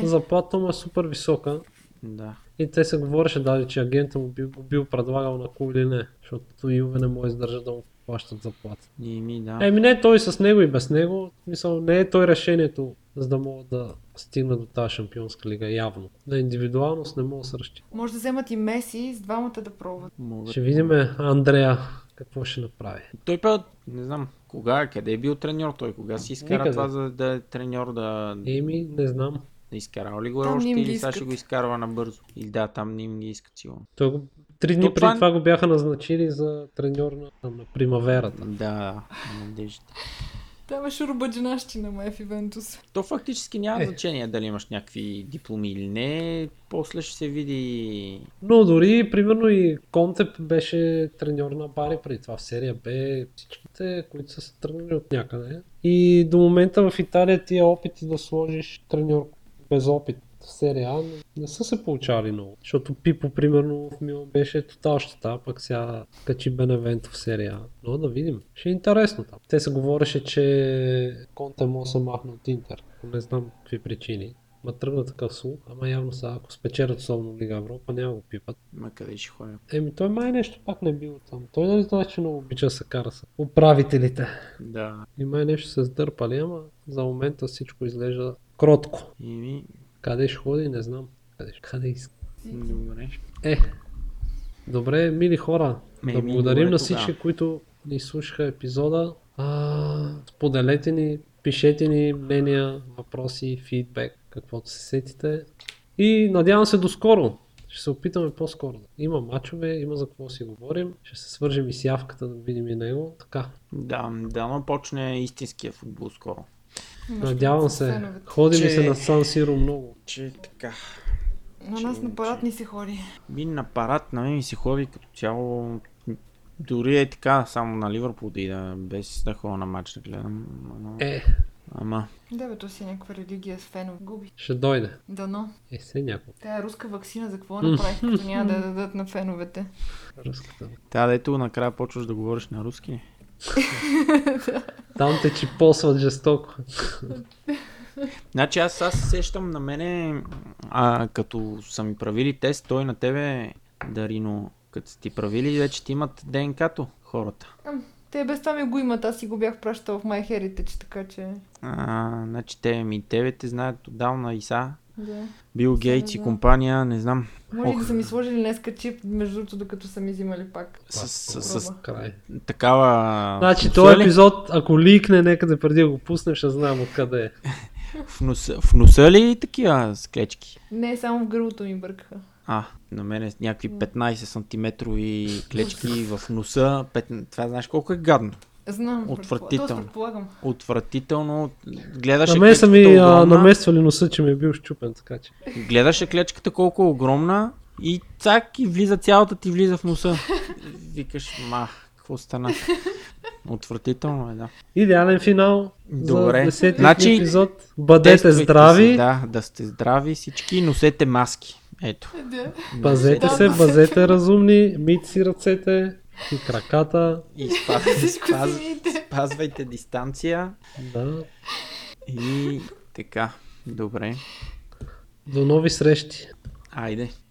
Заплата му е супер висока. Да. И те се говореше дали, че агентът му бил, бил предлагал на кой или не. Защото Юве не може издържа да му плащат заплата. Еми, да. Еми не той с него и без него. Мисъл, не е той решението, за да могат да стигнат до тази шампионска лига явно. На индивидуалност не мога да се разчита. Може да вземат и Меси с двамата да пробват. Могат. Ще видим Андрея какво ще направи. Той път, не знам, кога, къде е бил треньор той, кога си изкара никъде. Това за да е треньор да... Еми, не знам. Да изкарава ли го там още или сега ще го изкарва набързо. И да, там ним ги искат сигурно. Той го... Три дни то преди това... това го бяха назначили за треньор на, на Примаверата. Да, надеждите. Там е шурбаджинащина, май в Ювентус. То фактически няма е. значение дали имаш някакви дипломи или не, после ще се види... Но дори, примерно и Конте беше треньор на Бари преди това в серия Б, всичките, които са се тръгнали от някъде. И до момента в Италия тия опити да сложиш треньор без опит в серия А не са се получали много, защото Пипо, примерно, в Милан беше тотал щета, пък сега качи Беневенто в серия А. Но да видим, ще е интересно там. Те се говореше, че Конте може да се махне от Интер, не знам какви причини. Ма тръгна такъв слух, ама явно са, ако спечерят особено Лига Европа, няма го пипат. Ма къде ще ходя? Еми той май нещо пак не е било там. Той нали знае, че много обича се кара с управителите. Да. И май нещо се сдърпали, ама за момента всичко изглежда кротко. Еми... Къде ще ходи, не знам. Къде, къде иска. Добре. Е, добре, мили хора, ме, да благодарим на всички, тога. които ни слушаха епизода. А, споделете ни, пишете ни мнения, въпроси, фидбек, каквото се сетите. И надявам се до скоро. Ще се опитаме по-скоро. Има мачове, има за какво си говорим. Ще се свържем и с явката, да видим и него. Така. Да, да, но почне истинския футбол скоро. Надявам се, ходи ми се на Сан Сиро много. Че така. На нас че, на парад че... не се ходи. Ми на парад на мен ми се ходи като цяло. Дори е така, само на Ливърпул да ида, без да ходя на матч да гледам. Но... Е, Ама... Да бе, то си някаква религия с фенов губи. Ще дойде. Дано. Е, се някакво. Тая руска ваксина за какво направих, като няма да дадат на феновете? Руската. Тя дето накрая почваш да говориш на руски. Там те чипосват жестоко. Значи аз аз сещам на мене, а, като са ми правили тест, той на тебе, Дарино, като си ти правили, вече ти имат ДНК-то хората. Те без това ми го имат, аз си го бях пращал в MyHeritage, че така че... А, значи те ми тебе те знаят отдавна ИСА, да. Бил Гейтс и компания, не знам. Може Ох. да са ми сложили днеска чип, между другото, докато са ми взимали пак. С, с, с, с такава... Значи този епизод, ако ликне някъде преди го пуснем, ще знам откъде е. В носа, в носа ли такива склечки? Не, само в гърлото ми бъркаха. А, на мен е някакви петнайсет сантиметрови клечки в носа. пет... Това знаеш колко е гадно. Знам, отвратително. Предполагам. Отвратително. Гледаше на клечката ми, огромна. А, намествали носа, че ми е бил щупен, така че. Гледаше клечката колко е огромна и цак и влиза, цялата ти влиза в носа. Викаш, мах, какво стана? Отвратително е, да. Идеален финал. Добре. За десети значи, епизод. Бъдете здрави. Се, да, да сте здрави всички, носете маски. Ето. Да. Пазете се, бъдете разумни, мийте си ръцете и краката. И спаз, спаз, спазвайте дистанция. Да. И така, добре. До нови срещи. Айде.